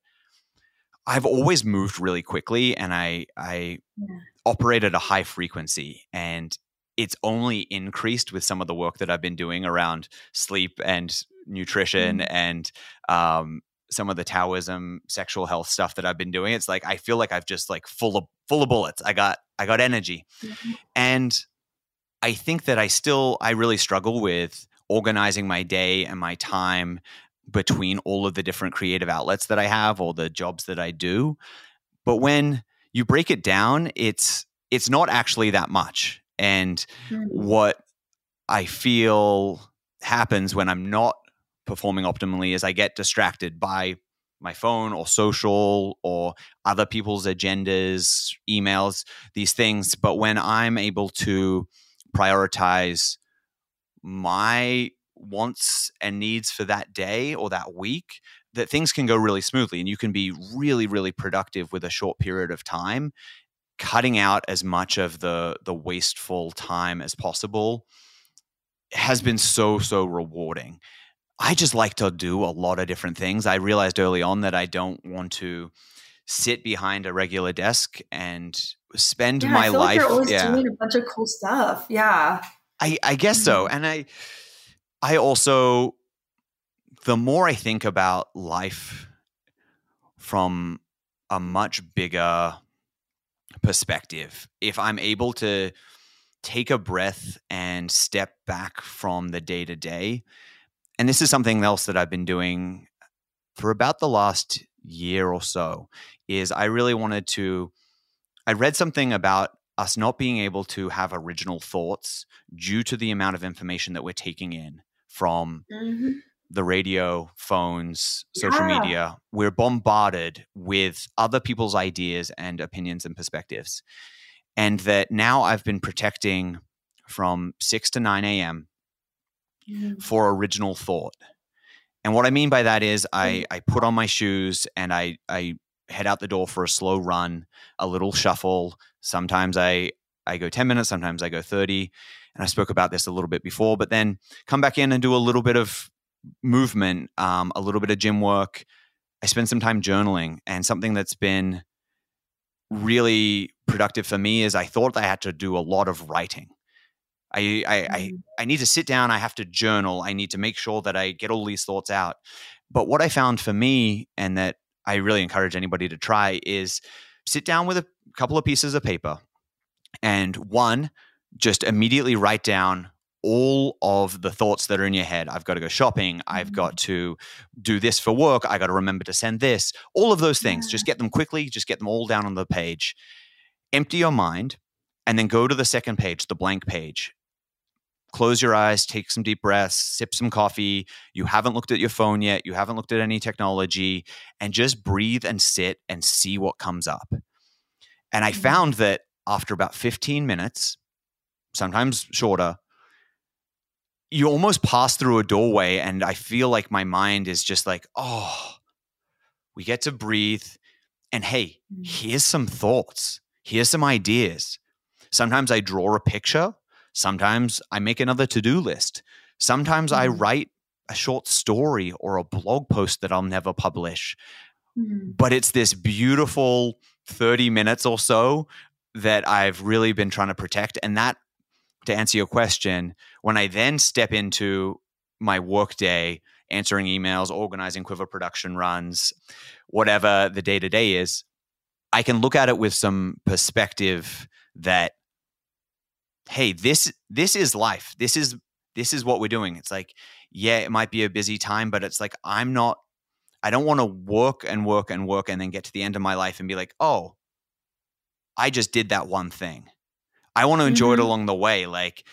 I've always moved really quickly and I, I yeah. operate at a high frequency, and it's only increased with some of the work that I've been doing around sleep and nutrition mm-hmm. and um, some of the Taoism sexual health stuff that I've been doing, it's like, I feel like I've just like full of, full of bullets. I got, I got energy. Mm-hmm. And I think that I still, I really struggle with organizing my day and my time between all of the different creative outlets that I have, all the jobs that I do. But when you break it down, it's, it's not actually that much. And mm-hmm. what I feel happens when I'm not performing optimally is I get distracted by my phone or social or other people's agendas, emails, these things. But when I'm able to prioritize my wants and needs for that day or that week, that things can go really smoothly and you can be really, really productive with a short period of time, cutting out as much of the the wasteful time as possible has been so, so rewarding. I just like to do a lot of different things. I realized early on that I don't want to sit behind a regular desk and spend yeah, my I feel life. Like you're always yeah. doing a bunch of cool stuff. Yeah. I, I guess mm-hmm. so. And I, I also, the more I think about life from a much bigger perspective, if I'm able to take a breath and step back from the day to day. And this is something else that I've been doing for about the last year or so, is I really wanted to, I read something about us not being able to have original thoughts due to the amount of information that we're taking in from mm-hmm. the radio, phones, social yeah. media. We're bombarded with other people's ideas and opinions and perspectives. And that now I've been protecting from six to nine a.m. Mm-hmm. for original thought. And what I mean by that is I, I put on my shoes and I, I head out the door for a slow run, a little shuffle. Sometimes I, I go ten minutes, sometimes I go thirty. And I spoke about this a little bit before, but then come back in and do a little bit of movement, um, a little bit of gym work. I spend some time journaling, and something that's been really productive for me is I thought I had to do a lot of writing. I I, I I need to sit down. I have to journal. I need to make sure that I get all these thoughts out. But what I found for me, and that I really encourage anybody to try, is sit down with a couple of pieces of paper and one, just immediately write down all of the thoughts that are in your head. I've got to go shopping. I've got to do this for work. I got to remember to send this. All of those things. Yeah. Just get them quickly. Just get them all down on the page. Empty your mind and then go to the second page, the blank page. Close your eyes, take some deep breaths, sip some coffee. You haven't looked at your phone yet. You haven't looked at any technology, and just breathe and sit and see what comes up. And I found that after about fifteen minutes, sometimes shorter, you almost pass through a doorway and I feel like my mind is just like, oh, we get to breathe. And hey, here's some thoughts. Here's some ideas. Sometimes I draw a picture. Sometimes I make another to-do list. Sometimes mm-hmm. I write a short story or a blog post that I'll never publish. Mm-hmm. But it's this beautiful thirty minutes or so that I've really been trying to protect. And that, to answer your question, when I then step into my workday, answering emails, organizing Quiver production runs, whatever the day-to-day is, I can look at it with some perspective that, hey, this this is life. This is this is what we're doing. It's like, yeah, it might be a busy time, but it's like I'm not, I don't want to work and work and work and then get to the end of my life and be like, oh, I just did that one thing. I want to enjoy mm-hmm. it along the way. Like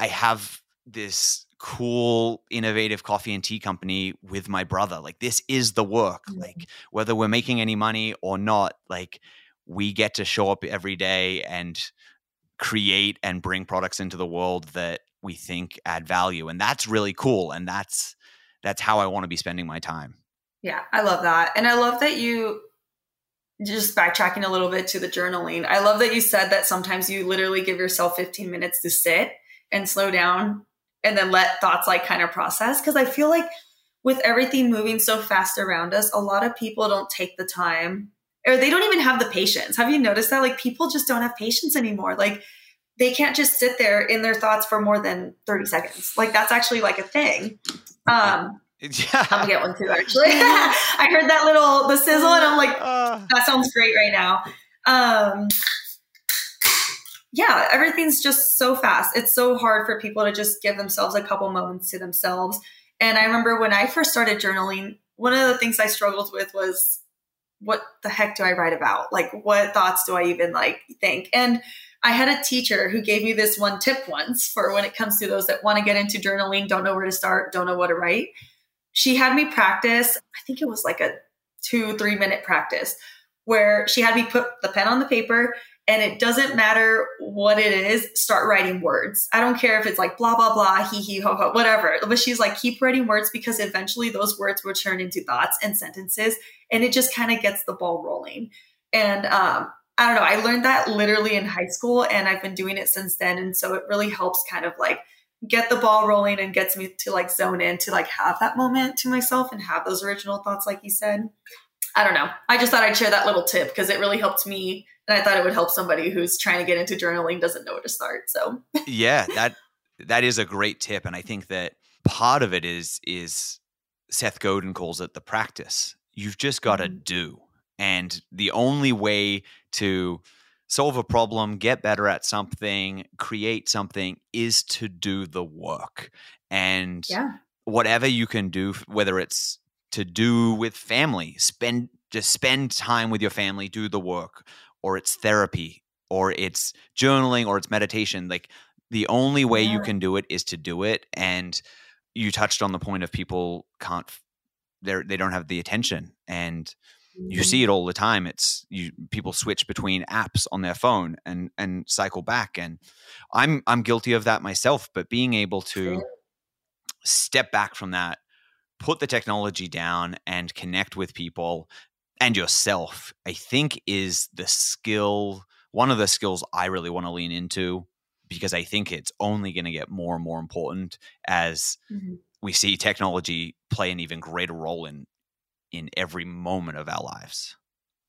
I have this cool, innovative coffee and tea company with my brother. Like this is the work. Mm-hmm. Like whether we're making any money or not, like we get to show up every day and create and bring products into the world that we think add value. And that's really cool. And that's, that's how I want to be spending my time. Yeah. I love that. And I love that you just backtracking a little bit to the journaling. I love that you said that sometimes you literally give yourself fifteen minutes to sit and slow down and then let thoughts like kind of process. Cause I feel like with everything moving so fast around us, a lot of people don't take the time or they don't even have the patience. Have you noticed that? Like people just don't have patience anymore. Like they can't just sit there in their thoughts for more than thirty seconds. Like that's actually like a thing. Um, Yeah. I'll get one too, actually. I heard that little, the sizzle, and I'm like, uh, that sounds great right now. Um, yeah, everything's just so fast. It's so hard for people to just give themselves a couple moments to themselves. And I remember when I first started journaling, one of the things I struggled with was, what the heck do I write about? Like, what thoughts do I even like think? And I had a teacher who gave me this one tip once for when it comes to those that want to get into journaling, don't know where to start, don't know what to write. She had me practice, I think it was like a two, three minute practice where she had me put the pen on the paper and it doesn't matter what it is, start writing words. I don't care if it's like blah, blah, blah, hee, hee, ho, ho, whatever. But she's like, keep writing words because eventually those words will turn into thoughts and sentences. And it just kind of gets the ball rolling. And um, I don't know, I learned that literally in high school and I've been doing it since then. And so it really helps kind of like get the ball rolling and gets me to like zone in to like have that moment to myself and have those original thoughts, like you said. I don't know. I just thought I'd share that little tip because it really helped me. And I thought it would help somebody who's trying to get into journaling, doesn't know where to start. So yeah, that, that is a great tip. And I think that part of it is, is Seth Godin calls it the practice. You've just got to mm-hmm. do. And the only way to solve a problem, get better at something, create something is to do the work. And yeah. whatever you can do, whether it's to do with family, spend just spend time with your family, do the work, or it's therapy, or it's journaling, or it's meditation. Like the only way yeah. you can do it is to do it. And you touched on the point of people can't, they they don't have the attention, and you see it all the time. It's you. People switch between apps on their phone and and cycle back. And I'm I'm guilty of that myself. But being able to step back from that, put the technology down, and connect with people and yourself, I think is the skill. One of the skills I really want to lean into because I think it's only going to get more and more important as mm-hmm. we see technology play an even greater role in. in every moment of our lives.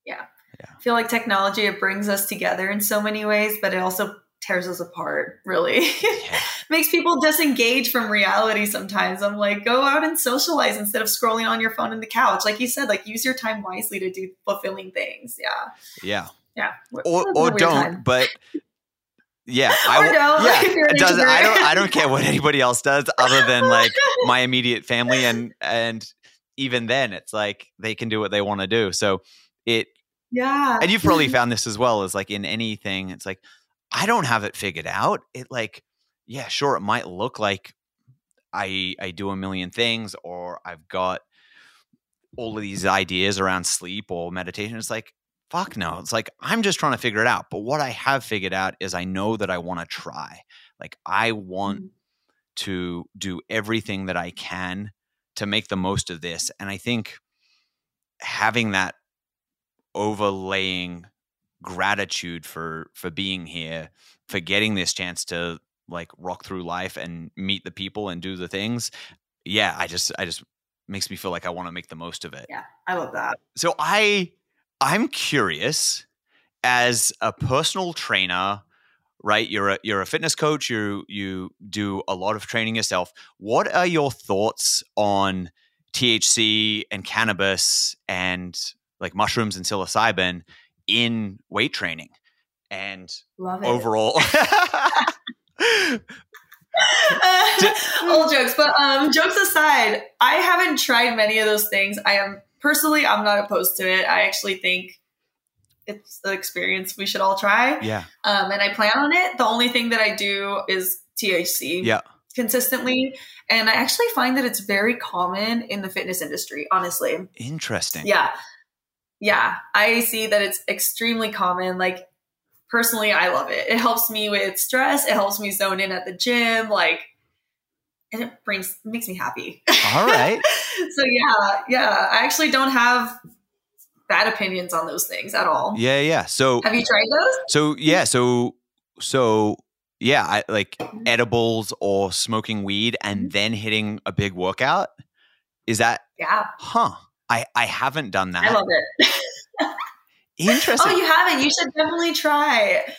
Yeah. yeah. I feel like technology, it brings us together in so many ways, but it also tears us apart, really. Yeah. Makes people disengage from reality sometimes. I'm like, go out and socialize instead of scrolling on your phone in the couch. Like you said, like use your time wisely to do fulfilling things. Yeah. Yeah. Yeah. Or, or don't, time. But yeah. I or don't. Yeah, like it does, I, don't, I don't care what anybody else does other than like my immediate family and, and, even then it's like they can do what they want to do. So it, yeah. And you've probably found this as well as like in anything, it's like, I don't have it figured out. It like, yeah, sure. It might look like I, I do a million things or I've got all of these ideas around sleep or meditation. It's like, fuck no. It's like, I'm just trying to figure it out. But what I have figured out is I know that I want to try. Like I want to do everything that I can to make the most of this. And I think having that overlaying gratitude for, for being here, for getting this chance to like rock through life and meet the people and do the things. Yeah. I just, I just makes me feel like I want to make the most of it. Yeah. I love that. So I, I'm curious as a personal trainer, right? You're a, you're a fitness coach. You, you do a lot of training yourself. What are your thoughts on T H C and cannabis and like mushrooms and psilocybin in weight training and overall? Old jokes, but um, jokes aside, I haven't tried many of those things. I am personally, I'm not opposed to it. I actually think it's the experience we should all try. Yeah. Um, and I plan on it. The only thing that I do is T H C yeah. consistently. And I actually find that it's very common in the fitness industry, honestly. Interesting. Yeah. Yeah. I see that it's extremely common. Like personally, I love it. It helps me with stress. It helps me zone in at the gym. Like, and it brings, makes me happy. All right. So yeah. Yeah. I actually don't have bad opinions on those things at all. Yeah. Yeah. So have you tried those? So yeah. So, so yeah, I like edibles or smoking weed and then hitting a big workout. Is that? Yeah. Huh. I, I haven't done that. I love it. Interesting. Oh, you haven't, you should definitely try it.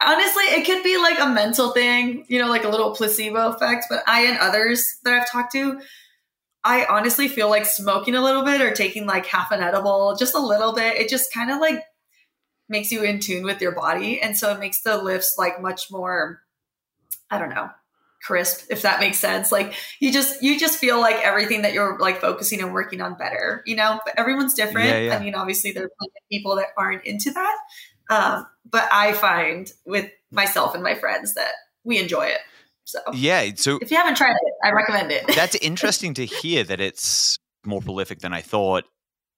Honestly, it could be like a mental thing, you know, like a little placebo effect, but I and others that I've talked to I honestly feel like smoking a little bit or taking like half an edible, just a little bit, it just kind of like makes you in tune with your body. And so it makes the lifts like much more, I don't know, crisp, if that makes sense. Like you just, you just feel like everything that you're like focusing and working on better, you know, but everyone's different. Yeah, yeah. I mean, obviously there are plenty of people that aren't into that. Um, but I find with myself and my friends that we enjoy it. So yeah. So if you haven't tried it, I recommend it. That's interesting to hear that it's more prolific than I thought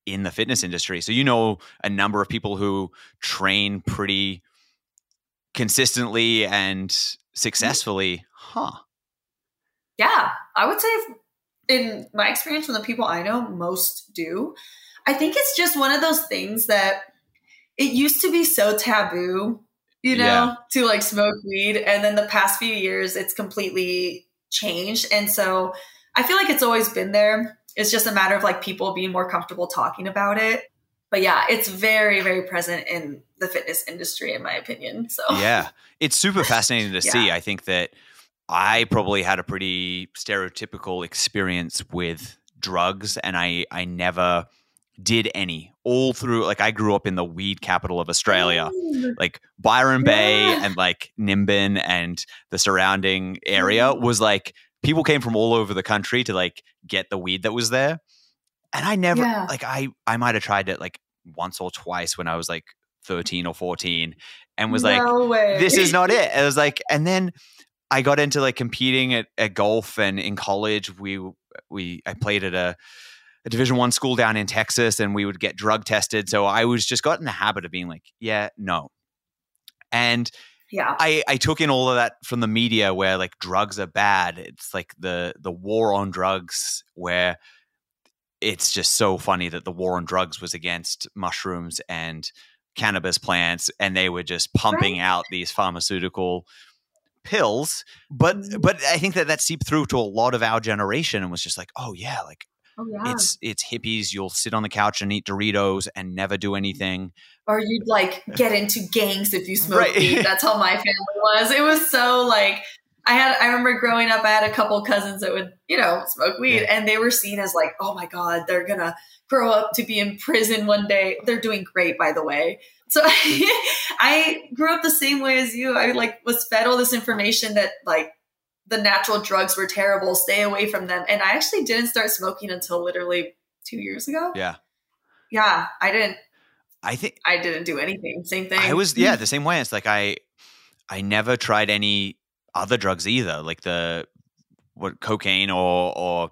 in the fitness industry. So you know a number of people who train pretty consistently and successfully, huh? Yeah, I would say in my experience from the people I know, most do. I think it's just one of those things that it used to be so taboo, you know, yeah. to like smoke weed. And then the past few years, it's completely changed. And so I feel like it's always been there. It's just a matter of like people being more comfortable talking about it. But yeah, it's very, very present in the fitness industry, in my opinion. So yeah, it's super fascinating to yeah. see. I think that I probably had a pretty stereotypical experience with drugs, and I, I never did any all through, like I grew up in the weed capital of Australia, like Byron yeah. Bay and like Nimbin and the surrounding area was like, people came from all over the country to like get the weed that was there. And I never, yeah. like I, I might've tried it like once or twice when I was like thirteen or fourteen and was no like, way. This is not it. It was like, and then I got into like competing at, at golf, and in college we, we, I played at a, a division one school down in Texas, and we would get drug tested. So I was just got in the habit of being like, yeah, no. And yeah, I, I took in all of that from the media where like drugs are bad. It's like the, the war on drugs, where it's just so funny that the war on drugs was against mushrooms and cannabis plants. And they were just pumping right. out these pharmaceutical pills. But, but I think that that seeped through to a lot of our generation and was just like, oh yeah, like, Oh, yeah. It's it's hippies. You'll sit on the couch and eat Doritos and never do anything. Or you'd like get into gangs if you smoke right. weed. That's how my family was. It was so like I had. I remember growing up, I had a couple cousins that would, you know, smoke weed, yeah. and they were seen as like, oh my God, they're gonna grow up to be in prison one day. They're doing great, by the way. So I, I grew up the same way as you. I like was fed all this information that like. The natural drugs were terrible, stay away from them. And I actually didn't start smoking until literally two years ago. Yeah. Yeah. I didn't, I think I didn't do anything. Same thing. I was, yeah, the same way. It's like, I, I never tried any other drugs either. Like the what cocaine or, or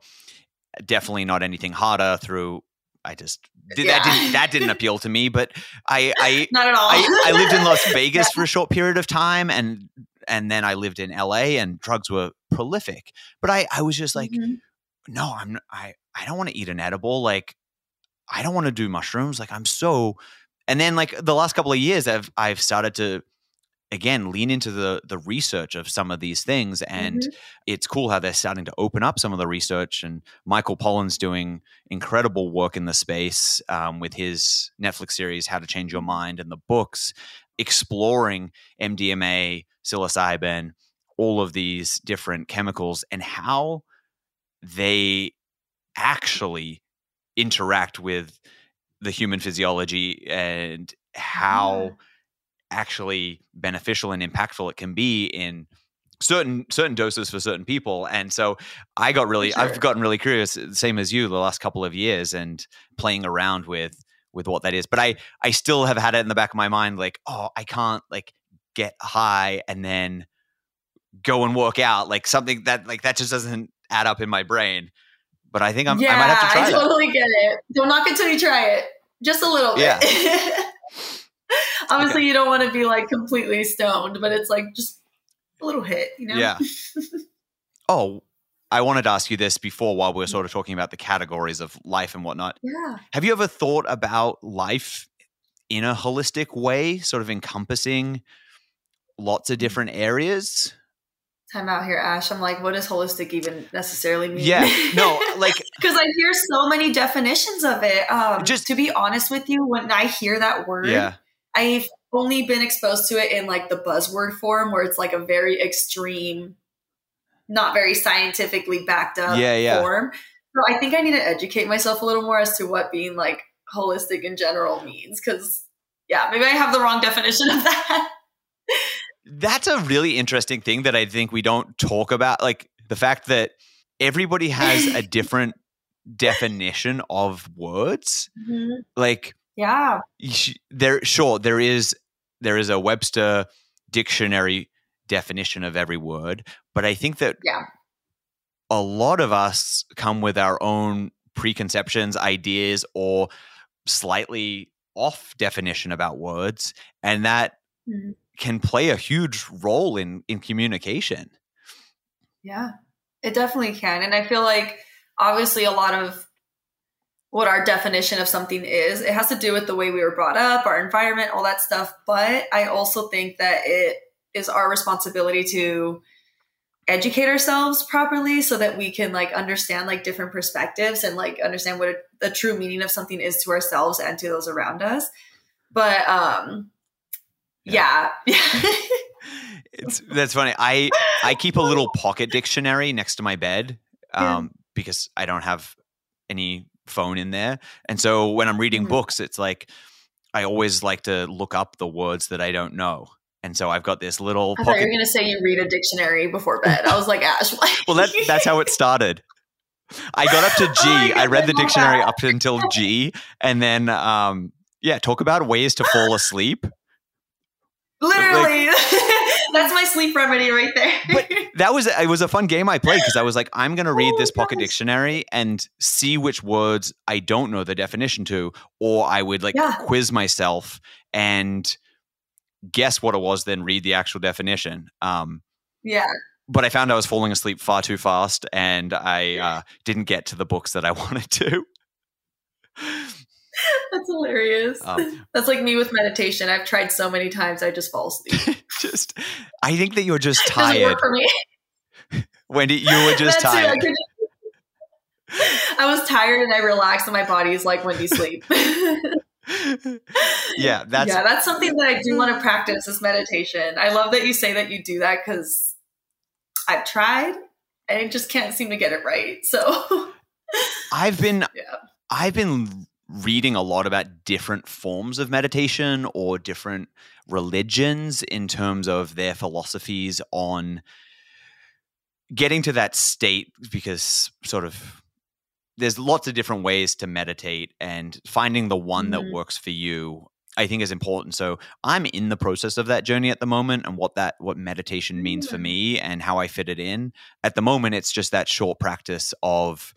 definitely not anything harder through. I just did yeah. that. Didn't, that didn't appeal to me, but I, I, not at all. I, I lived in Las Vegas yeah. for a short period of time, and And then I lived in L A, and drugs were prolific, but I, I was just like, mm-hmm. no, I'm, I, I don't want to eat an edible. Like, I don't want to do mushrooms. Like I'm so, and then like the last couple of years I've, I've started to again, lean into the, the research of some of these things. And mm-hmm. it's cool how they're starting to open up some of the research, and Michael Pollan's doing incredible work in the space um, with his Netflix series, How to Change Your Mind, and the books exploring M D M A, psilocybin, all of these different chemicals and how they actually interact with the human physiology, and how yeah. actually beneficial and impactful it can be in certain certain doses for certain people. And so I got really, sure. I've gotten really curious, same as you, the last couple of years, and playing around with with what that is. But I I still have had it in the back of my mind, like, oh, I can't like get high and then go and work out, like something that like that just doesn't add up in my brain. But I think I'm, yeah, I might have to try it. Yeah, I totally that. get it. Don't knock it till you try it, just a little yeah. bit. Obviously, okay. you don't want to be like completely stoned, but it's like just a little hit, you know? Yeah. Oh, I wanted to ask you this before while we were sort of talking about the categories of life and whatnot. Yeah. Have you ever thought about life in a holistic way, sort of encompassing lots of different areas? Time out here, Ash. I'm like, what does holistic even necessarily mean? Yeah, no, like because I hear so many definitions of it. Um, just to be honest with you, when I hear that word, yeah. I've only been exposed to it in like the buzzword form, where it's like a very extreme, not very scientifically backed up yeah, yeah. form. So I think I need to educate myself a little more as to what being like holistic in general means. Cause yeah, maybe I have the wrong definition of that. That's a really interesting thing that I think we don't talk about. Like the fact that everybody has a different definition of words. Mm-hmm. Like, yeah, sh- there, sure. There is, there is a Webster dictionary definition of every word, but I think that yeah. a lot of us come with our own preconceptions, ideas, or slightly off definition about words. And that mm-hmm. can play a huge role in, in communication. Yeah, it definitely can. And I feel like obviously a lot of what our definition of something is, it has to do with the way we were brought up, our environment, all that stuff. But I also think that it is our responsibility to educate ourselves properly so that we can like understand like different perspectives and like understand what it, the true meaning of something is to ourselves and to those around us. But um, yeah. yeah. It's, that's funny. I, I keep a little pocket dictionary next to my bed um, yeah. because I don't have any phone in there. And so when I'm reading mm-hmm. books, it's like, I always like to look up the words that I don't know. And so I've got this little I pocket. I thought you were going to say you read a dictionary before bed. I was like, Ash. Well, that, that's how it started. I got up to G. Oh God, I read I the dictionary that. Up until G. And then, um, yeah, talk about ways to fall asleep. Literally. Like, that's my sleep remedy right there. But that was, it was a fun game I played because I was like, I'm going to read oh this pocket gosh. dictionary and see which words I don't know the definition to, or I would like yeah. quiz myself and guess what it was, then read the actual definition. Um, yeah. But I found I was falling asleep far too fast and I yeah. uh, didn't get to the books that I wanted to. That's hilarious. Um, That's like me with meditation. I've tried so many times. I just fall asleep. just, I think that you're just tired. It doesn't work for me. Wendy, you were just That's tired. It. I was tired and I relaxed and my body's like, Wendy, sleep. yeah, that's yeah, that's something that I do want to practice is meditation. I love that you say that you do that because I've tried and I just can't seem to get it right. So I've been yeah. I've been reading a lot about different forms of meditation or different religions in terms of their philosophies on getting to that state, because sort of there's lots of different ways to meditate, and finding the one mm-hmm. that works for you, I think, is important. So I'm in the process of that journey at the moment, and what that what meditation means for me and how I fit it in. At the moment, it's just that short practice of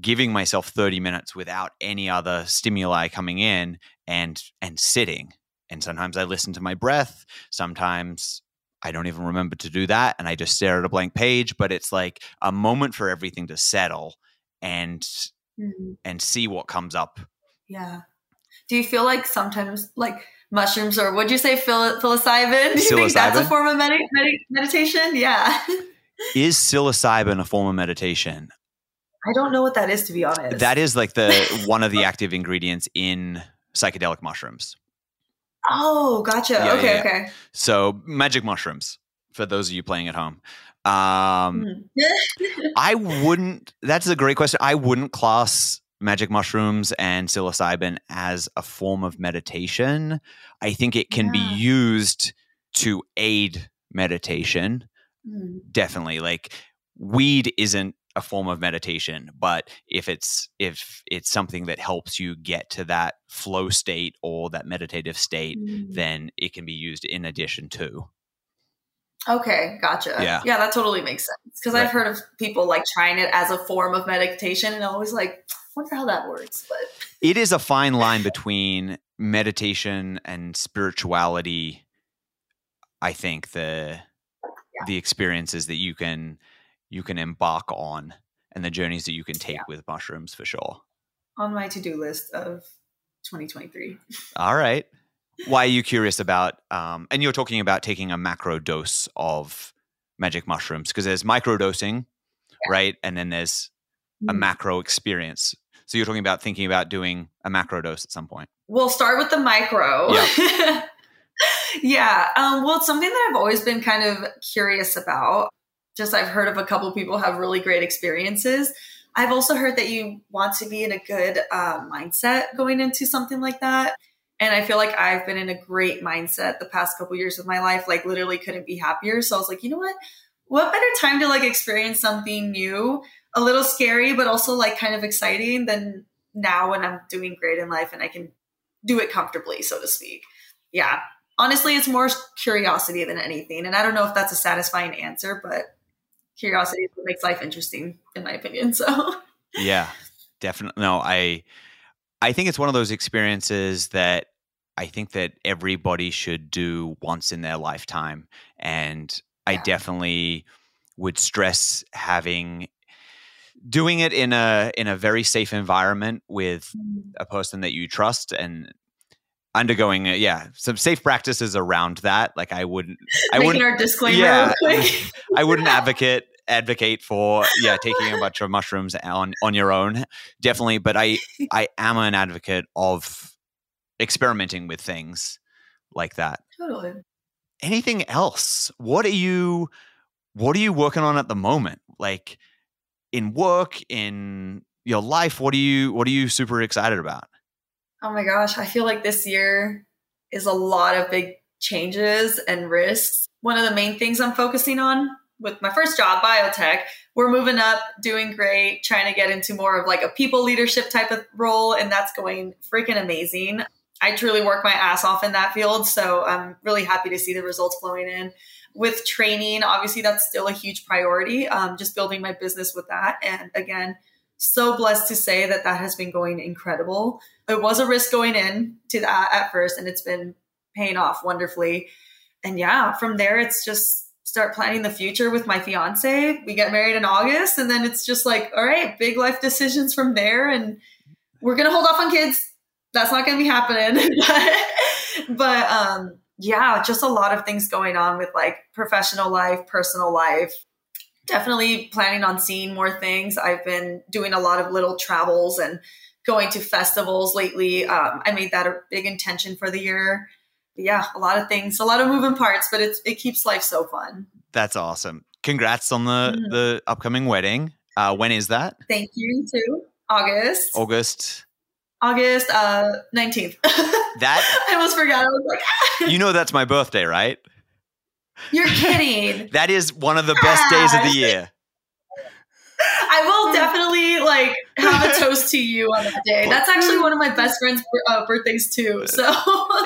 giving myself thirty minutes without any other stimuli coming in and and sitting. And sometimes I listen to my breath. Sometimes I don't even remember to do that, and I just stare at a blank page. But it's like a moment for everything to settle and mm-hmm. and see what comes up. Yeah. Do you feel like sometimes like mushrooms, or would you say psil- psilocybin? Do you psilocybin? Think that's a form of med- med- meditation? Yeah. Is psilocybin a form of meditation? I don't know what that is, to be honest. That is like the one of the active ingredients in psychedelic mushrooms. Oh, gotcha. Yeah, okay, yeah, yeah. okay. So magic mushrooms, for those of you playing at home. Um, I wouldn't, that's a great question. I wouldn't class magic mushrooms and psilocybin as a form of meditation. I think it can yeah. be used to aid meditation. Mm. Definitely. Like weed isn't a form of meditation, but if it's, if it's something that helps you get to that flow state or that meditative state, mm. then it can be used in addition to. Okay, gotcha. Yeah. yeah, that totally makes sense. Because right. I've heard of people like trying it as a form of meditation, and I'm always like, I wonder how that works. But it is a fine line between meditation and spirituality. I think the yeah. the experiences that you can you can embark on and the journeys that you can take yeah. with mushrooms, for sure. On my to-do list of twenty twenty-three. All right. Why are you curious about, um, and you're talking about taking a macro dose of magic mushrooms, because there's micro dosing, yeah. right? And then there's mm-hmm. a macro experience. So you're talking about thinking about doing a macro dose at some point. We'll start with the micro. Yeah. yeah. Um, well, it's something that I've always been kind of curious about. Just I've heard of a couple people have really great experiences I've also heard that you want to be in a good uh, mindset going into something like that. And I feel like I've been in a great mindset the past couple years of my life, like literally couldn't be happier. So I was like, you know what, what better time to like experience something new, a little scary, but also like kind of exciting than now when I'm doing great in life and I can do it comfortably, so to speak. Yeah. Honestly, it's more curiosity than anything. And I don't know if that's a satisfying answer, but curiosity is what makes life interesting in my opinion. So yeah, definitely. No, I, I think it's one of those experiences that I think that everybody should do once in their lifetime. And yeah. I definitely would stress having doing it in a in a very safe environment with a person that you trust and undergoing uh, yeah some safe practices around that. Like I wouldn't I Making wouldn't our disclaimer yeah, real quick. I wouldn't advocate advocate for yeah taking a bunch of mushrooms on on your own, definitely, but I I am an advocate of experimenting with things like that. Totally. Anything else? What are you what are you working on at the moment? Like in work, in your life, what are you what are you super excited about? Oh my gosh, I feel like this year is a lot of big changes and risks. One of the main things I'm focusing on with my first job, biotech, we're moving up, doing great, trying to get into more of like a people leadership type of role, and that's going freaking amazing. I truly work my ass off in that field, so I'm really happy to see the results flowing in. With training, obviously, that's still a huge priority, um, just building my business with that. And again, so blessed to say that that has been going incredible. It was a risk going in to that at first, and it's been paying off wonderfully. And yeah, from there, it's just start planning the future with my fiance. We get married in August, and then it's just like, all right, big life decisions from there. And we're going to hold off on kids. That's not going to be happening. but, but um yeah, just a lot of things going on with like professional life, personal life. Definitely planning on seeing more things. I've been doing a lot of little travels and going to festivals lately. Um, I made that a big intention for the year. But yeah, a lot of things, a lot of moving parts, but it's, it keeps life so fun. That's awesome. Congrats on the, mm-hmm. the upcoming wedding. Uh, when is that? Thank you too. August. August. August uh, nineteenth. That I almost forgot. I was like, ah. You know that's my birthday, right? You're kidding. That is one of the best days of the year. I will definitely like have a toast to you on that day. That's actually one of my best friend's uh, birthdays too. So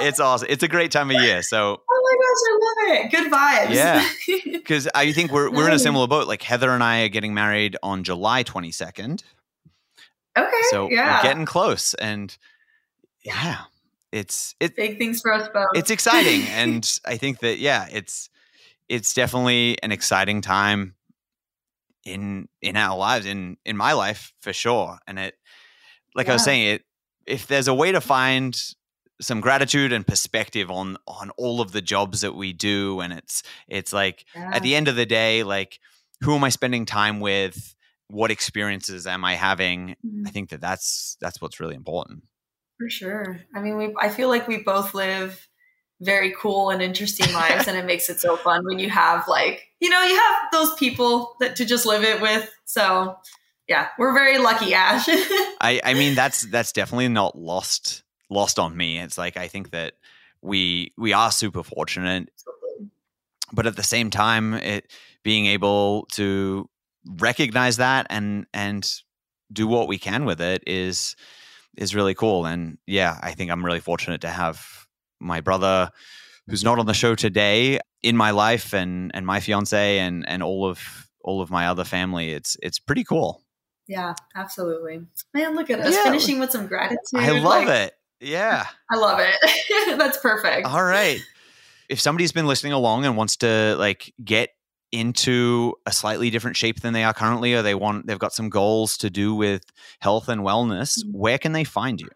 it's awesome. It's a great time of year. So oh my gosh, I love it. Good vibes. Yeah, because I think we're we're in a similar boat. Like Heather and I are getting married on July twenty-second. Okay. So yeah. We're getting close, and yeah, it's it's big things for us both. It's exciting, and I think that yeah, it's it's definitely an exciting time in in our lives, in in my life for sure. And it, like yeah. I was saying, it if there's a way to find some gratitude and perspective on on all of the jobs that we do, and it's it's like yeah. at the end of the day, like who am I spending time with? What experiences am I having? Mm-hmm. I think that that's, that's what's really important. For sure. I mean, we, I feel like we both live very cool and interesting lives, and it makes it so fun when you have like, you know, you have those people that to just live it with. So yeah, we're very lucky, Ash. I, I mean, that's, that's definitely not lost, lost on me. It's like, I think that we, we are super fortunate, Absolutely. But at the same time, it being able to recognize that and and do what we can with it is is really cool. And yeah, I think I'm really fortunate to have my brother, who's not on the show today, in my life, and and my fiance and and all of all of my other family. It's it's pretty cool. Yeah, absolutely. Man, look at us yeah. finishing with some gratitude. I love like, it. Yeah. I love it. That's perfect. All right. If somebody's been listening along and wants to like get into a slightly different shape than they are currently, or they want, they've got some goals to do with health and wellness, where can they find you?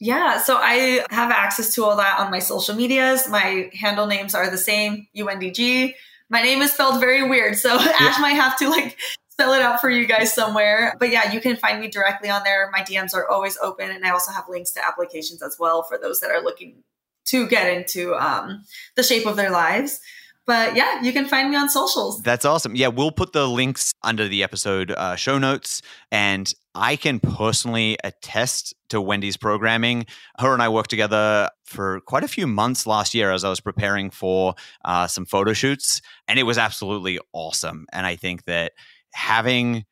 Yeah. So I have access to all that on my social medias. My handle names are the same, U N D G. My name is spelled very weird. So yeah. Ash might have to like spell it out for you guys somewhere, but yeah, you can find me directly on there. My D Ms are always open. And I also have links to applications as well for those that are looking to get into um, the shape of their lives. But yeah, you can find me on socials. That's awesome. Yeah, we'll put the links under the episode uh, show notes. And I can personally attest to Yuendie's programming. Her and I worked together for quite a few months last year as I was preparing for uh, some photo shoots. And it was absolutely awesome. And I think that having...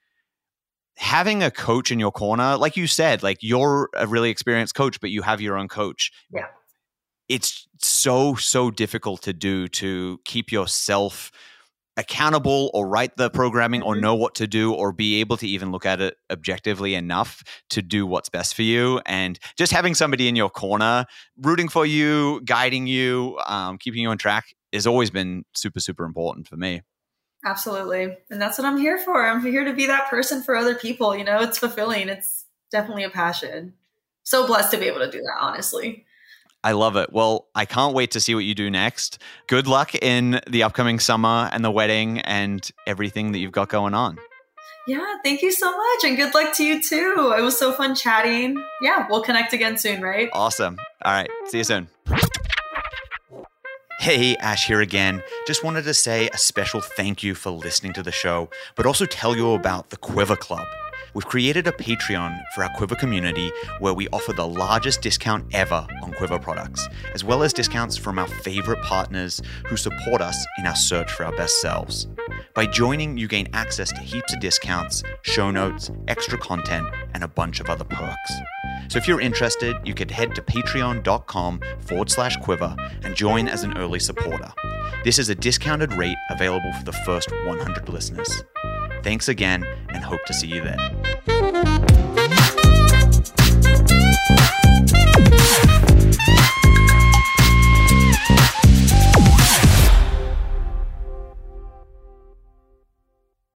having a coach in your corner, like you said, like you're a really experienced coach, but you have your own coach. Yeah. It's so, so difficult to do to keep yourself accountable or write the programming mm-hmm. or know what to do or be able to even look at it objectively enough to do what's best for you. And just having somebody in your corner, rooting for you, guiding you, um, keeping you on track has always been super, super important for me. Absolutely. And that's what I'm here for. I'm here to be that person for other people. You know, it's fulfilling. It's definitely a passion. So blessed to be able to do that, honestly. I love it. Well, I can't wait to see what you do next. Good luck in the upcoming summer and the wedding and everything that you've got going on. Yeah. Thank you so much. And good luck to you too. It was so fun chatting. Yeah. We'll connect again soon, right? Awesome. All right. See you soon. Hey, Ash here again. Just wanted to say a special thank you for listening to the show, but also tell you about the Quiver Club. We've created a Patreon for our Quiver community where we offer the largest discount ever on Quiver products, as well as discounts from our favorite partners who support us in our search for our best selves. By joining, you gain access to heaps of discounts, show notes, extra content, and a bunch of other perks. So if you're interested, you could head to patreon.com forward slash quiver and join as an early supporter. This is a discounted rate available for the first one hundred listeners. Thanks again and hope to see you there.